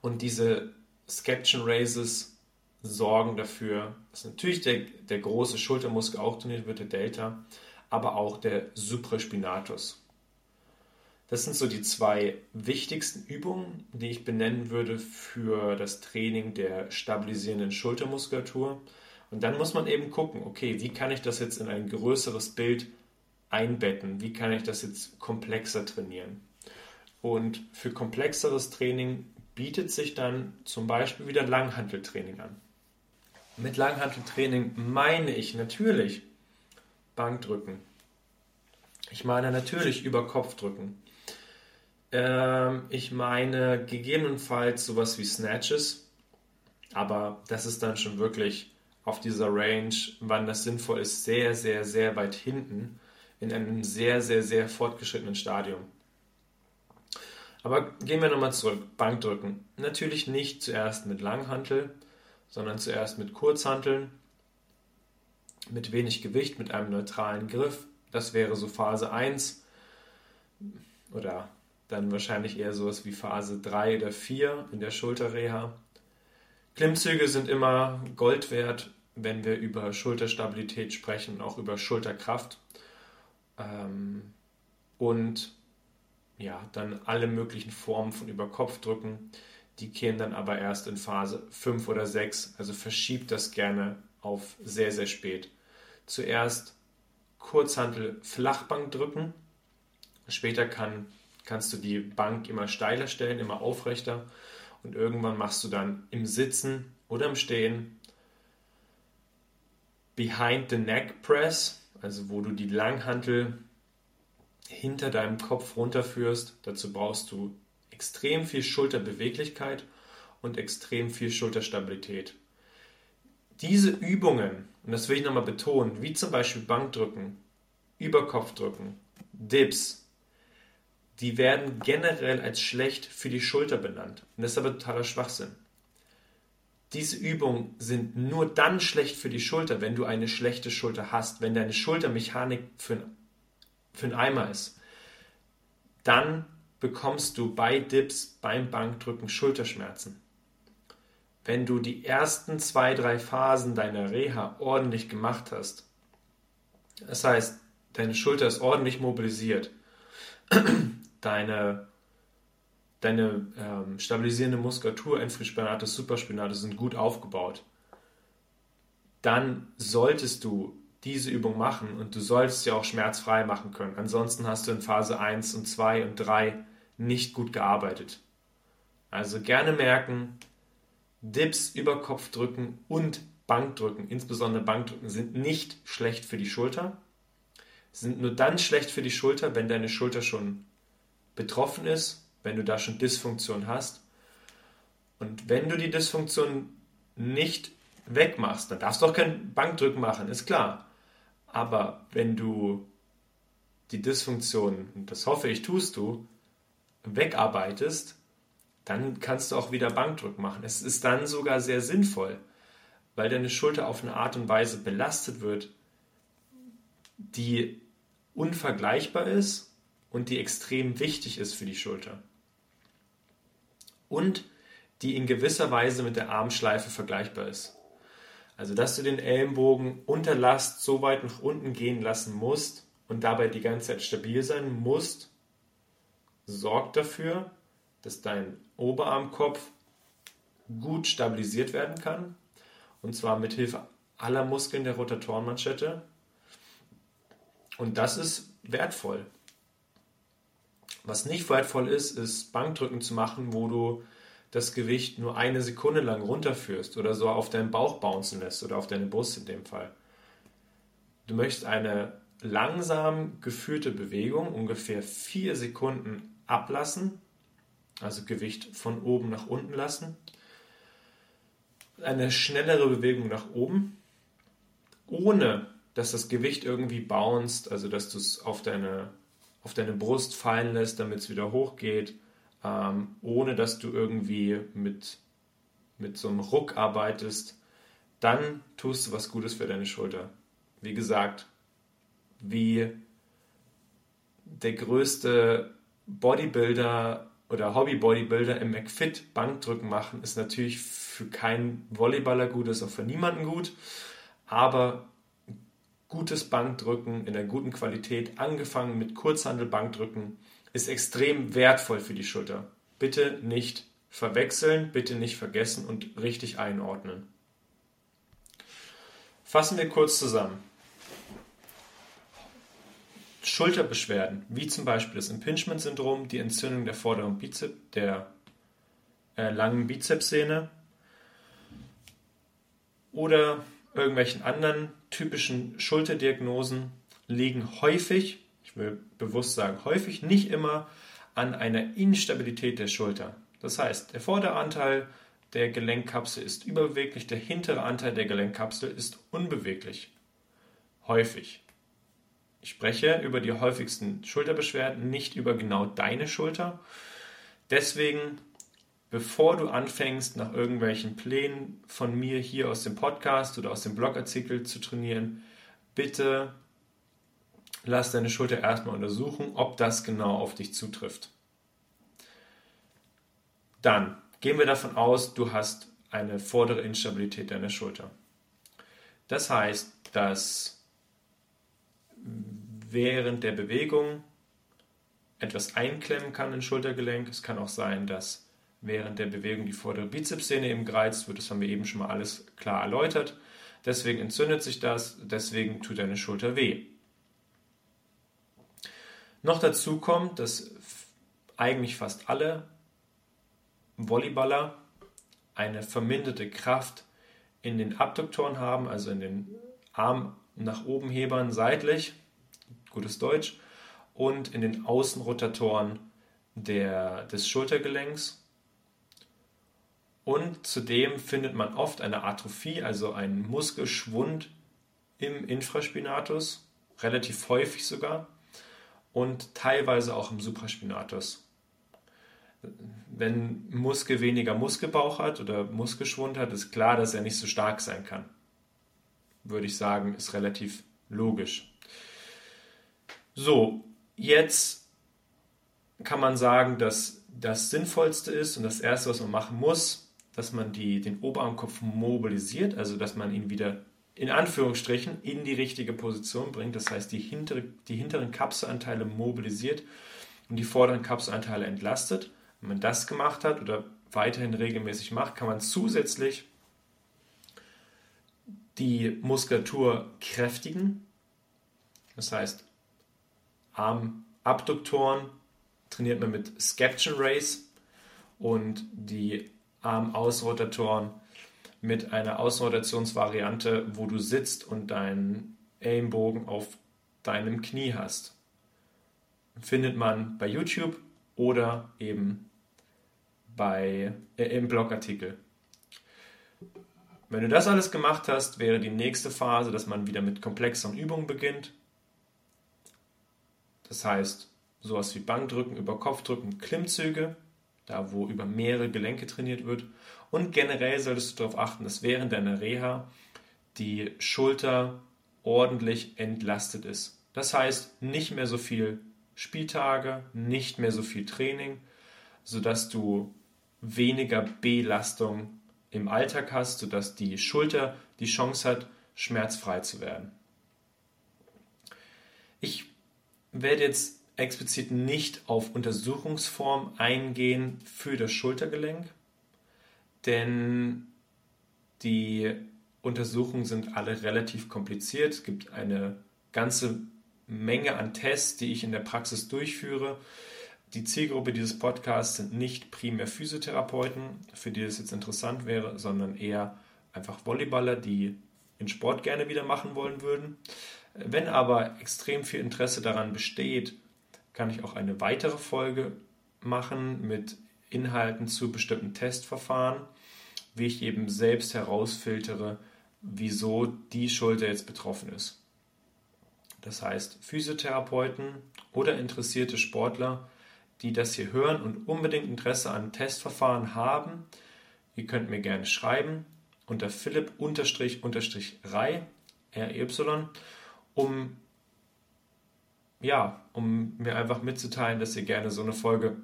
Und diese Scaption Races sorgen dafür, dass natürlich der, der große Schultermuskel auch trainiert wird, der Delta, aber auch der Supraspinatus. Das sind so die zwei wichtigsten Übungen, die ich benennen würde für das Training der stabilisierenden Schultermuskulatur. Und dann muss man eben gucken, okay, wie kann ich das jetzt in ein größeres Bild einbetten? Wie kann ich das jetzt komplexer trainieren? Und für komplexeres Training bietet sich dann zum Beispiel wieder Langhanteltraining an. Mit Langhanteltraining meine ich natürlich Bankdrücken, Ich meine natürlich über Kopf drücken. Ähm, ich meine gegebenenfalls sowas wie Snatches, aber das ist dann schon wirklich auf dieser Range, wann das sinnvoll ist, sehr, sehr, sehr weit hinten in einem sehr, sehr, sehr fortgeschrittenen Stadium. Aber gehen wir nochmal zurück. Bankdrücken. Natürlich nicht zuerst mit Langhantel, sondern zuerst mit Kurzhanteln, mit wenig Gewicht, mit einem neutralen Griff. Das wäre so Phase eins oder dann wahrscheinlich eher sowas wie Phase drei oder vier in der Schulterreha. Klimmzüge sind immer Gold wert, wenn wir über Schulterstabilität sprechen und auch über Schulterkraft. Und ja, dann alle möglichen Formen von Überkopfdrücken, die kämen dann aber erst in Phase fünf oder sechs, also verschiebt das gerne auf sehr, sehr spät. Zuerst Kurzhantel Flachbank drücken, später kann, kannst du die Bank immer steiler stellen, immer aufrechter und irgendwann machst du dann im Sitzen oder im Stehen Behind the Neck Press, also wo du die Langhantel hinter deinem Kopf runterführst. Dazu brauchst du extrem viel Schulterbeweglichkeit und extrem viel Schulterstabilität. Diese Übungen, und das will ich nochmal betonen, wie zum Beispiel Bankdrücken, Überkopfdrücken, Dips, die werden generell als schlecht für die Schulter benannt. Und das ist aber totaler Schwachsinn. Diese Übungen sind nur dann schlecht für die Schulter, wenn du eine schlechte Schulter hast, wenn deine Schultermechanik für einen für einen Eimer ist. Dann bekommst du bei Dips, beim Bankdrücken Schulterschmerzen. Wenn du die ersten zwei, drei Phasen deiner Reha ordentlich gemacht hast, das heißt, deine Schulter ist ordentlich mobilisiert, deine, deine ähm, stabilisierende Muskulatur, Infraspinatus, Supraspinatus sind gut aufgebaut, dann solltest du diese Übung machen und du solltest sie auch schmerzfrei machen können. Ansonsten hast du in Phase eins und zwei und drei nicht gut gearbeitet. Also gerne merken, Dips, Überkopfdrücken und Bankdrücken, insbesondere Bankdrücken, sind nicht schlecht für die Schulter. Sind nur dann schlecht für die Schulter, wenn deine Schulter schon betroffen ist, wenn du da schon Dysfunktion hast. Und wenn du die Dysfunktion nicht wegmachst, dann darfst du auch kein Bankdrücken machen, ist klar. Aber wenn du die Dysfunktion, und das hoffe ich, tust du, wegarbeitest, dann kannst du auch wieder Bankdrücken machen. Es ist dann sogar sehr sinnvoll, weil deine Schulter auf eine Art und Weise belastet wird, die unvergleichbar ist und die extrem wichtig ist für die Schulter. Und die in gewisser Weise mit der Armschleife vergleichbar ist. Also, dass du den Ellenbogen unter Last so weit nach unten gehen lassen musst und dabei die ganze Zeit stabil sein musst, sorgt dafür, dass dein Oberarmkopf gut stabilisiert werden kann. Und zwar mit Hilfe aller Muskeln der Rotatorenmanschette. Und das ist wertvoll. Was nicht wertvoll ist, ist Bankdrücken zu machen, wo du das Gewicht nur eine Sekunde lang runterführst oder so auf deinen Bauch bouncen lässt oder auf deine Brust in dem Fall. Du möchtest eine langsam geführte Bewegung, ungefähr vier Sekunden ablassen, also Gewicht von oben nach unten lassen, eine schnellere Bewegung nach oben, ohne dass das Gewicht irgendwie bounced, also dass du es auf deine, auf deine Brust fallen lässt, damit es wieder hochgeht, Ähm, ohne dass du irgendwie mit, mit so einem Ruck arbeitest, dann tust du was Gutes für deine Schulter. Wie gesagt, wie der größte Bodybuilder oder Hobby-Bodybuilder im McFit Bankdrücken machen, ist natürlich für keinen Volleyballer gut, ist auch für niemanden gut, aber gutes Bankdrücken in einer guten Qualität, angefangen mit Kurzhantel-Bankdrücken, ist extrem wertvoll für die Schulter. Bitte nicht verwechseln, bitte nicht vergessen und richtig einordnen. Fassen wir kurz zusammen. Schulterbeschwerden, wie zum Beispiel das Impingement-Syndrom, die Entzündung der vorderen Bizeps, der äh, langen Bizepssehne oder irgendwelchen anderen typischen Schulterdiagnosen, liegen häufig ich will bewusst sagen, häufig nicht immer an einer Instabilität der Schulter. Das heißt, der vordere Anteil der Gelenkkapsel ist überbeweglich, der hintere Anteil der Gelenkkapsel ist unbeweglich. Häufig. Ich spreche über die häufigsten Schulterbeschwerden, nicht über genau deine Schulter. Deswegen, bevor du anfängst, nach irgendwelchen Plänen von mir hier aus dem Podcast oder aus dem Blogartikel zu trainieren, bitte lass deine Schulter erstmal untersuchen, ob das genau auf dich zutrifft. Dann gehen wir davon aus, du hast eine vordere Instabilität deiner Schulter. Das heißt, dass während der Bewegung etwas einklemmen kann im Schultergelenk. Es kann auch sein, dass während der Bewegung die vordere Bizepssehne eben gereizt wird. Das haben wir eben schon mal alles klar erläutert. Deswegen entzündet sich das, deswegen tut deine Schulter weh. Noch dazu kommt, dass eigentlich fast alle Volleyballer eine verminderte Kraft in den Abduktoren haben, also in den Arm nach oben hebern seitlich, gutes Deutsch, und in den Außenrotatoren der, des Schultergelenks. Und zudem findet man oft eine Atrophie, also einen Muskelschwund im Infraspinatus, relativ häufig sogar, und teilweise auch im Supraspinatus. Wenn Muskel weniger Muskelbauch hat oder Muskelschwund hat, ist klar, dass er nicht so stark sein kann. Würde ich sagen, ist relativ logisch. So, jetzt kann man sagen, dass das Sinnvollste ist und das Erste, was man machen muss, dass man die, den Oberarmkopf mobilisiert, also dass man ihn wieder in Anführungsstrichen in die richtige Position bringt, das heißt die, hintere, die hinteren Kapselanteile mobilisiert und die vorderen Kapselanteile entlastet. Wenn man das gemacht hat oder weiterhin regelmäßig macht, kann man zusätzlich die Muskulatur kräftigen, das heißt Armabduktoren trainiert man mit Scaption Raise und die Armausrotatoren mit einer Außenrotationsvariante, wo du sitzt und deinen Ellenbogen auf deinem Knie hast. Findet man bei YouTube oder eben bei, äh, im Blogartikel. Wenn du das alles gemacht hast, wäre die nächste Phase, dass man wieder mit komplexeren Übungen beginnt. Das heißt, sowas wie Bankdrücken, Überkopfdrücken, Klimmzüge, da wo über mehrere Gelenke trainiert wird. Und generell solltest du darauf achten, dass während deiner Reha die Schulter ordentlich entlastet ist. Das heißt, nicht mehr so viel Spieltage, nicht mehr so viel Training, sodass du weniger Belastung hast im Alltag hast, sodass die Schulter die Chance hat, schmerzfrei zu werden. Ich werde jetzt explizit nicht auf Untersuchungsformen eingehen für das Schultergelenk, denn die Untersuchungen sind alle relativ kompliziert. Es gibt eine ganze Menge an Tests, die ich in der Praxis durchführe. Die Zielgruppe dieses Podcasts sind nicht primär Physiotherapeuten, für die es jetzt interessant wäre, sondern eher einfach Volleyballer, die den Sport gerne wieder machen wollen würden. Wenn aber extrem viel Interesse daran besteht, kann ich auch eine weitere Folge machen mit Inhalten zu bestimmten Testverfahren, wie ich eben selbst herausfiltere, wieso die Schulter jetzt betroffen ist. Das heißt, Physiotherapeuten oder interessierte Sportler, die das hier hören und unbedingt Interesse an Testverfahren haben, ihr könnt mir gerne schreiben unter Philipp-Reih, R-E-Y, um, ja, um mir einfach mitzuteilen, dass ihr gerne so eine Folge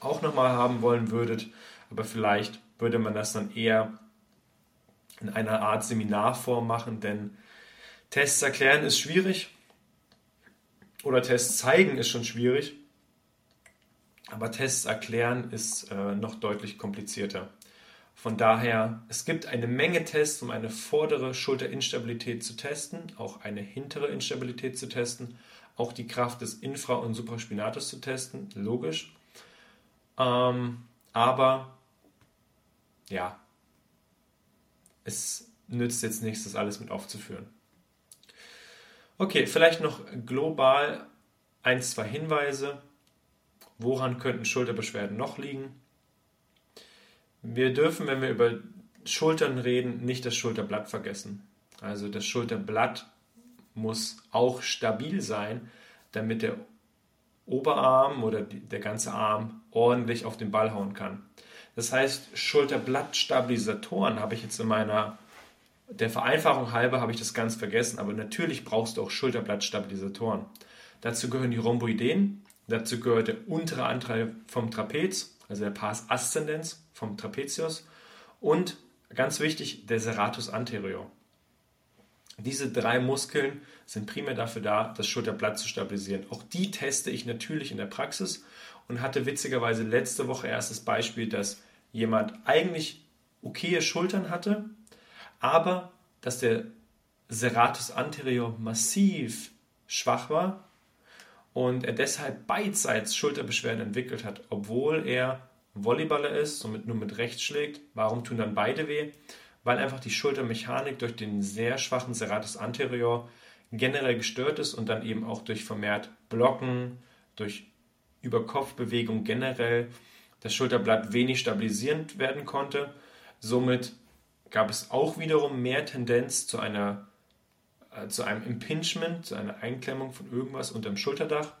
auch nochmal haben wollen würdet, aber vielleicht würde man das dann eher in einer Art Seminarform machen, denn Tests erklären ist schwierig oder Tests zeigen ist schon schwierig. Aber Tests erklären ist äh, noch deutlich komplizierter. Von daher, es gibt eine Menge Tests, um eine vordere Schulterinstabilität zu testen, auch eine hintere Instabilität zu testen, auch die Kraft des Infra- und Supraspinatus zu testen, logisch. Ähm, aber, ja, es nützt jetzt nichts, das alles mit aufzuführen. Okay, vielleicht noch global ein, zwei Hinweise, woran könnten Schulterbeschwerden noch liegen. Wir dürfen, wenn wir über Schultern reden, nicht das Schulterblatt vergessen. Also das Schulterblatt muss auch stabil sein, damit der Oberarm oder die, der ganze Arm ordentlich auf den Ball hauen kann. Das heißt, Schulterblattstabilisatoren habe ich jetzt in meiner, der Vereinfachung halber habe ich das ganz vergessen, aber natürlich brauchst du auch Schulterblattstabilisatoren. Dazu gehören die Rhomboideen, dazu gehört der untere Anteil vom Trapez, also der Pars ascendens vom Trapezius und ganz wichtig, der Serratus anterior. Diese drei Muskeln sind primär dafür da, das Schulterblatt zu stabilisieren. Auch die teste ich natürlich in der Praxis und hatte witzigerweise letzte Woche erst das Beispiel, dass jemand eigentlich okaye Schultern hatte, aber dass der Serratus anterior massiv schwach war und er deshalb beidseits Schulterbeschwerden entwickelt hat, obwohl er Volleyballer ist, somit nur mit rechts schlägt. Warum tun dann beide weh? Weil einfach die Schultermechanik durch den sehr schwachen Serratus anterior generell gestört ist und dann eben auch durch vermehrt Blocken, durch Überkopfbewegung generell das Schulterblatt wenig stabilisierend werden konnte. Somit gab es auch wiederum mehr Tendenz zu, einer, äh, zu einem Impingement, zu einer Einklemmung von irgendwas unterm Schulterdach.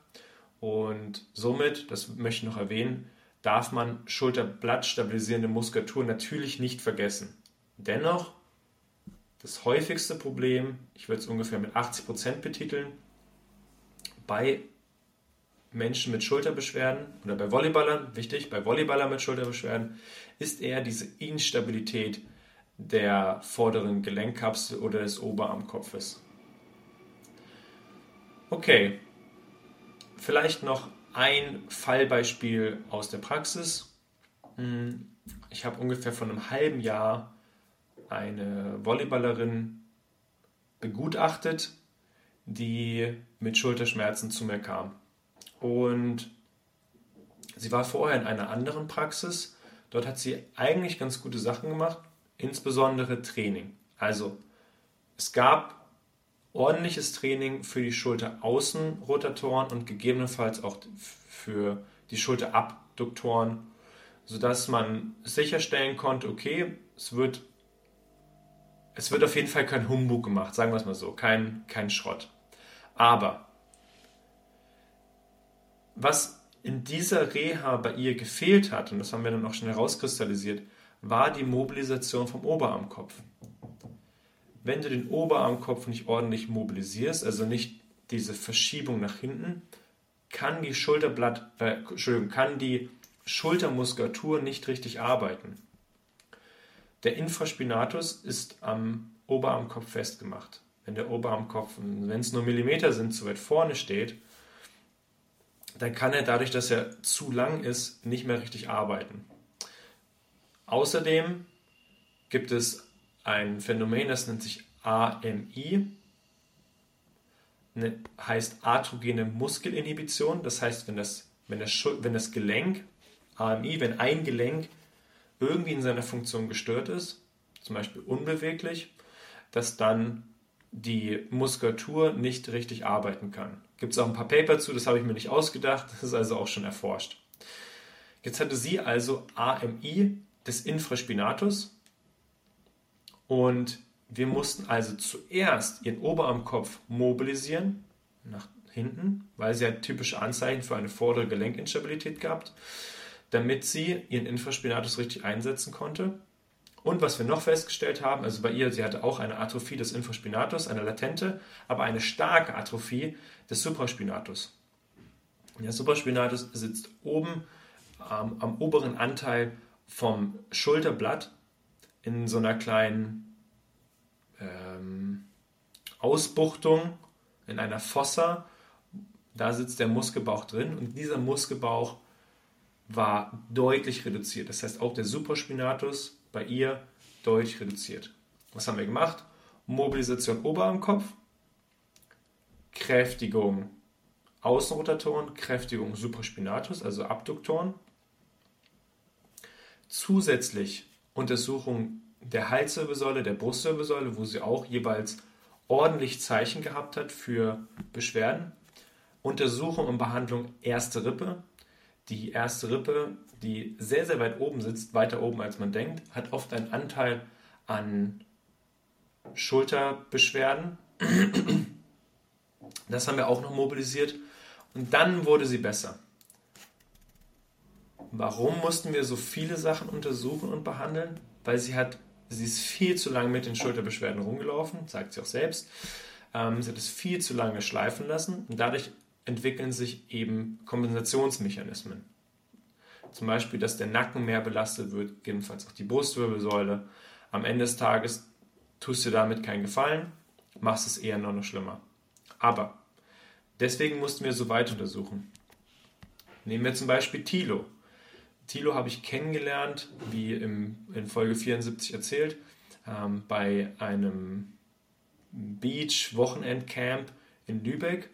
Und somit, das möchte ich noch erwähnen, darf man Schulterblatt stabilisierende Muskulatur natürlich nicht vergessen. Dennoch, das häufigste Problem, ich würde es ungefähr mit achtzig Prozent betiteln, bei Menschen mit Schulterbeschwerden oder bei Volleyballern, wichtig, bei Volleyballern mit Schulterbeschwerden, ist eher diese Instabilität der vorderen Gelenkkapsel oder des Oberarmkopfes. Okay, vielleicht noch ein Fallbeispiel aus der Praxis. Ich habe ungefähr vor einem halben Jahr eine Volleyballerin begutachtet, die mit Schulterschmerzen zu mir kam. Und sie war vorher in einer anderen Praxis. Dort hat sie eigentlich ganz gute Sachen gemacht, insbesondere Training. Also es gab ordentliches Training für die Schulteraußenrotatoren und gegebenenfalls auch für die Schulterabduktoren, sodass man sicherstellen konnte, okay, es wird Es wird auf jeden Fall kein Humbug gemacht, sagen wir es mal so, kein, kein Schrott. Aber was in dieser Reha bei ihr gefehlt hat, und das haben wir dann auch schnell rauskristallisiert, war die Mobilisation vom Oberarmkopf. Wenn du den Oberarmkopf nicht ordentlich mobilisierst, also nicht diese Verschiebung nach hinten, kann die Schulterblatt, äh, Entschuldigung, kann die Schultermuskulatur nicht richtig arbeiten. Der Infraspinatus ist am Oberarmkopf festgemacht. Wenn der Oberarmkopf, wenn es nur Millimeter sind, zu weit vorne steht, dann kann er dadurch, dass er zu lang ist, nicht mehr richtig arbeiten. Außerdem gibt es ein Phänomen, das nennt sich A M I, ne, heißt atrogene Muskelinhibition. Das heißt, wenn das, wenn das, wenn das Gelenk, A M I, wenn ein Gelenk irgendwie in seiner Funktion gestört ist, zum Beispiel unbeweglich, dass dann die Muskulatur nicht richtig arbeiten kann. Gibt es auch ein paar Paper zu, das habe ich mir nicht ausgedacht, das ist also auch schon erforscht. Jetzt hatte sie also A M I des Infraspinatus und wir mussten also zuerst ihren Oberarmkopf mobilisieren, nach hinten, weil sie halt typische Anzeichen für eine vordere Gelenkinstabilität gehabt, damit sie ihren Infraspinatus richtig einsetzen konnte. Und was wir noch festgestellt haben, also bei ihr, sie hatte auch eine Atrophie des Infraspinatus, eine latente, aber eine starke Atrophie des Supraspinatus. Der Supraspinatus sitzt oben ähm, am oberen Anteil vom Schulterblatt in so einer kleinen ähm, Ausbuchtung, in einer Fossa. Da sitzt der Muskelbauch drin und dieser Muskelbauch war deutlich reduziert. Das heißt, auch der Supraspinatus bei ihr deutlich reduziert. Was haben wir gemacht? Mobilisation Oberarmkopf, Kräftigung Außenrotatoren, Kräftigung Supraspinatus, also Abduktoren. Zusätzlich Untersuchung der Halswirbelsäule, der Brustwirbelsäule, wo sie auch jeweils ordentlich Zeichen gehabt hat für Beschwerden. Untersuchung und Behandlung erste Rippe. Die erste Rippe, die sehr, sehr weit oben sitzt, weiter oben als man denkt, hat oft einen Anteil an Schulterbeschwerden. Das haben wir auch noch mobilisiert. Und dann wurde sie besser. Warum mussten wir so viele Sachen untersuchen und behandeln? Weil sie hat, sie ist viel zu lange mit den Schulterbeschwerden rumgelaufen, sagt sie auch selbst. Ähm, sie hat es viel zu lange schleifen lassen und dadurch entwickeln sich eben Kompensationsmechanismen. Zum Beispiel, dass der Nacken mehr belastet wird, jedenfalls auch die Brustwirbelsäule. Am Ende des Tages tust du damit keinen Gefallen, machst es eher noch, noch schlimmer. Aber deswegen mussten wir so weit untersuchen. Nehmen wir zum Beispiel Tilo. Tilo habe ich kennengelernt, wie im, in Folge vierundsiebzig erzählt, ähm, bei einem Beach-Wochenendcamp in Lübeck.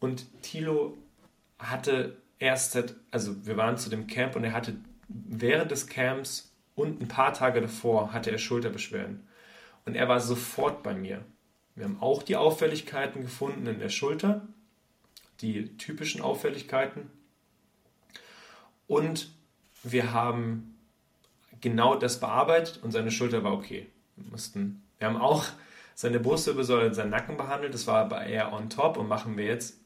Und Tilo hatte erst, also wir waren zu dem Camp und er hatte während des Camps und ein paar Tage davor hatte er Schulterbeschwerden. Und er war sofort bei mir. Wir haben auch die Auffälligkeiten gefunden in der Schulter, die typischen Auffälligkeiten. Und wir haben genau das bearbeitet und seine Schulter war okay. Wir, mussten, wir haben auch seine Brustwirbelsäule und seinen Nacken behandelt. Das war aber eher on top und machen wir jetzt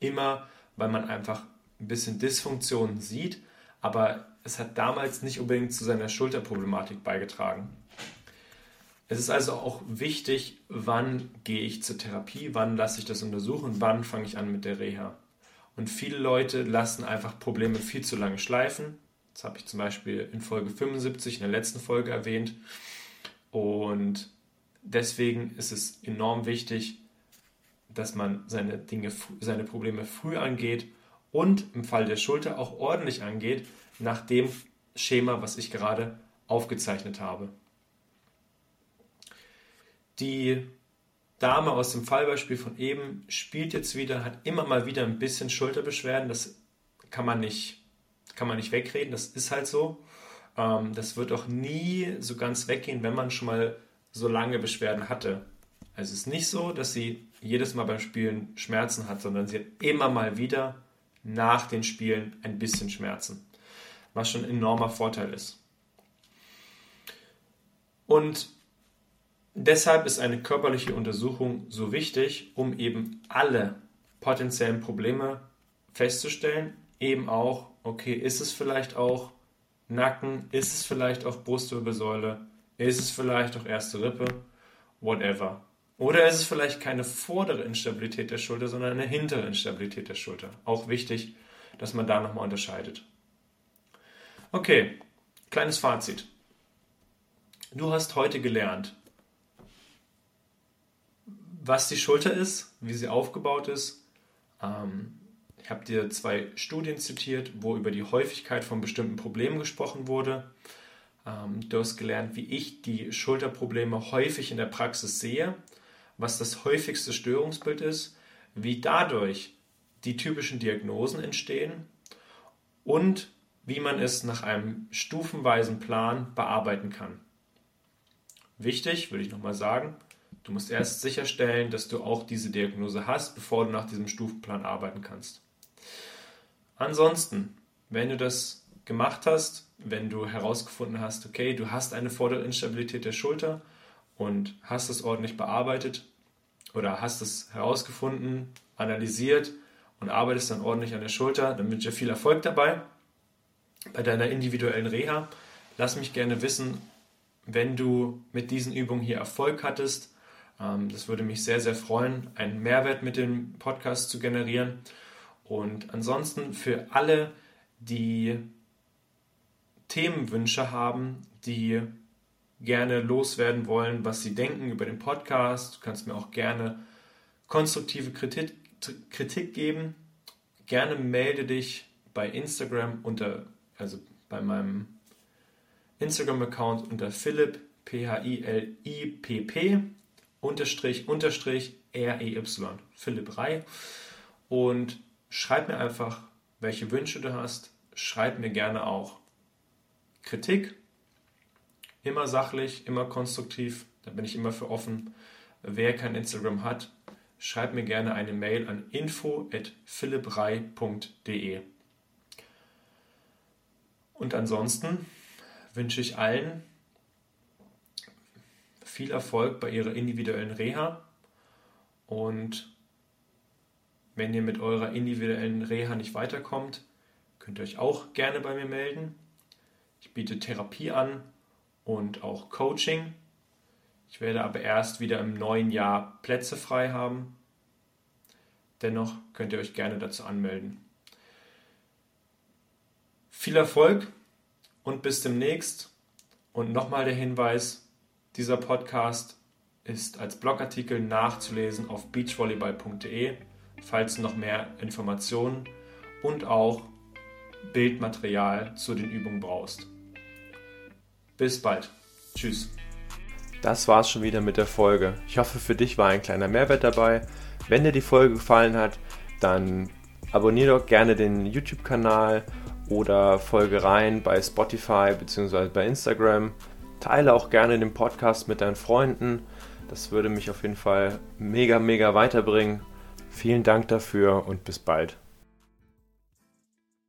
immer, weil man einfach ein bisschen Dysfunktionen sieht. Aber es hat damals nicht unbedingt zu seiner Schulterproblematik beigetragen. Es ist also auch wichtig, wann gehe ich zur Therapie, wann lasse ich das untersuchen, wann fange ich an mit der Reha. Und viele Leute lassen einfach Probleme viel zu lange schleifen. Das habe ich zum Beispiel in Folge fünfundsiebzig, in der letzten Folge erwähnt. Und deswegen ist es enorm wichtig, dass man seine Dinge, seine Probleme früh angeht und im Fall der Schulter auch ordentlich angeht, nach dem Schema, was ich gerade aufgezeichnet habe. Die Dame aus dem Fallbeispiel von eben spielt jetzt wieder, hat immer mal wieder ein bisschen Schulterbeschwerden. Das kann man nicht, kann man nicht wegreden. Das ist halt so. Das wird auch nie so ganz weggehen, wenn man schon mal so lange Beschwerden hatte. Also es ist nicht so, dass sie jedes Mal beim Spielen Schmerzen hat, sondern sie hat immer mal wieder nach den Spielen ein bisschen Schmerzen. Was schon ein enormer Vorteil ist. Und deshalb ist eine körperliche Untersuchung so wichtig, um eben alle potenziellen Probleme festzustellen. Eben auch, okay, ist es vielleicht auch Nacken, ist es vielleicht auch Brustwirbelsäule, ist es vielleicht auch erste Rippe, whatever. Oder ist es vielleicht keine vordere Instabilität der Schulter, sondern eine hintere Instabilität der Schulter. Auch wichtig, dass man da nochmal unterscheidet. Okay, kleines Fazit. Du hast heute gelernt, was die Schulter ist, wie sie aufgebaut ist. Ich habe dir zwei Studien zitiert, wo über die Häufigkeit von bestimmten Problemen gesprochen wurde. Du hast gelernt, wie ich die Schulterprobleme häufig in der Praxis sehe, was das häufigste Störungsbild ist, wie dadurch die typischen Diagnosen entstehen und wie man es nach einem stufenweisen Plan bearbeiten kann. Wichtig, würde ich nochmal sagen, du musst erst sicherstellen, dass du auch diese Diagnose hast, bevor du nach diesem Stufenplan arbeiten kannst. Ansonsten, wenn du das gemacht hast, wenn du herausgefunden hast, okay, du hast eine vordere Instabilität der Schulter und hast es ordentlich bearbeitet oder hast es herausgefunden, analysiert und arbeitest dann ordentlich an der Schulter, dann wünsche ich dir viel Erfolg dabei bei deiner individuellen Reha. Lass mich gerne wissen, wenn du mit diesen Übungen hier Erfolg hattest. Das würde mich sehr, sehr freuen, einen Mehrwert mit dem Podcast zu generieren. Und ansonsten für alle, die Themenwünsche haben, die gerne loswerden wollen, was sie denken über den Podcast, du kannst mir auch gerne konstruktive Kritik, Kritik geben. Gerne melde dich bei Instagram unter, also bei meinem Instagram-Account unter Philipp, P H I L I P P, Unterstrich, Unterstrich, R E Y, Philipp Reih. Und schreib mir einfach, welche Wünsche du hast. Schreib mir gerne auch Kritik. Immer sachlich, immer konstruktiv. Da bin ich immer für offen. Wer kein Instagram hat, schreib mir gerne eine Mail an info at philipprei punkt de. Und ansonsten wünsche ich allen viel Erfolg bei ihrer individuellen Reha. Und wenn ihr mit eurer individuellen Reha nicht weiterkommt, könnt ihr euch auch gerne bei mir melden. Ich biete Therapie an und auch Coaching. Ich werde aber erst wieder im neuen Jahr Plätze frei haben. Dennoch könnt ihr euch gerne dazu anmelden. Viel Erfolg und bis demnächst. Und nochmal der Hinweis, dieser Podcast ist als Blogartikel nachzulesen auf beachvolleyball punkt de, falls noch mehr Informationen und auch Bildmaterial zu den Übungen brauchst. Bis bald. Tschüss. Das war's schon wieder mit der Folge. Ich hoffe, für dich war ein kleiner Mehrwert dabei. Wenn dir die Folge gefallen hat, dann abonniere doch gerne den YouTube-Kanal oder folge rein bei Spotify bzw. bei Instagram. Teile auch gerne den Podcast mit deinen Freunden. Das würde mich auf jeden Fall mega, mega weiterbringen. Vielen Dank dafür und bis bald.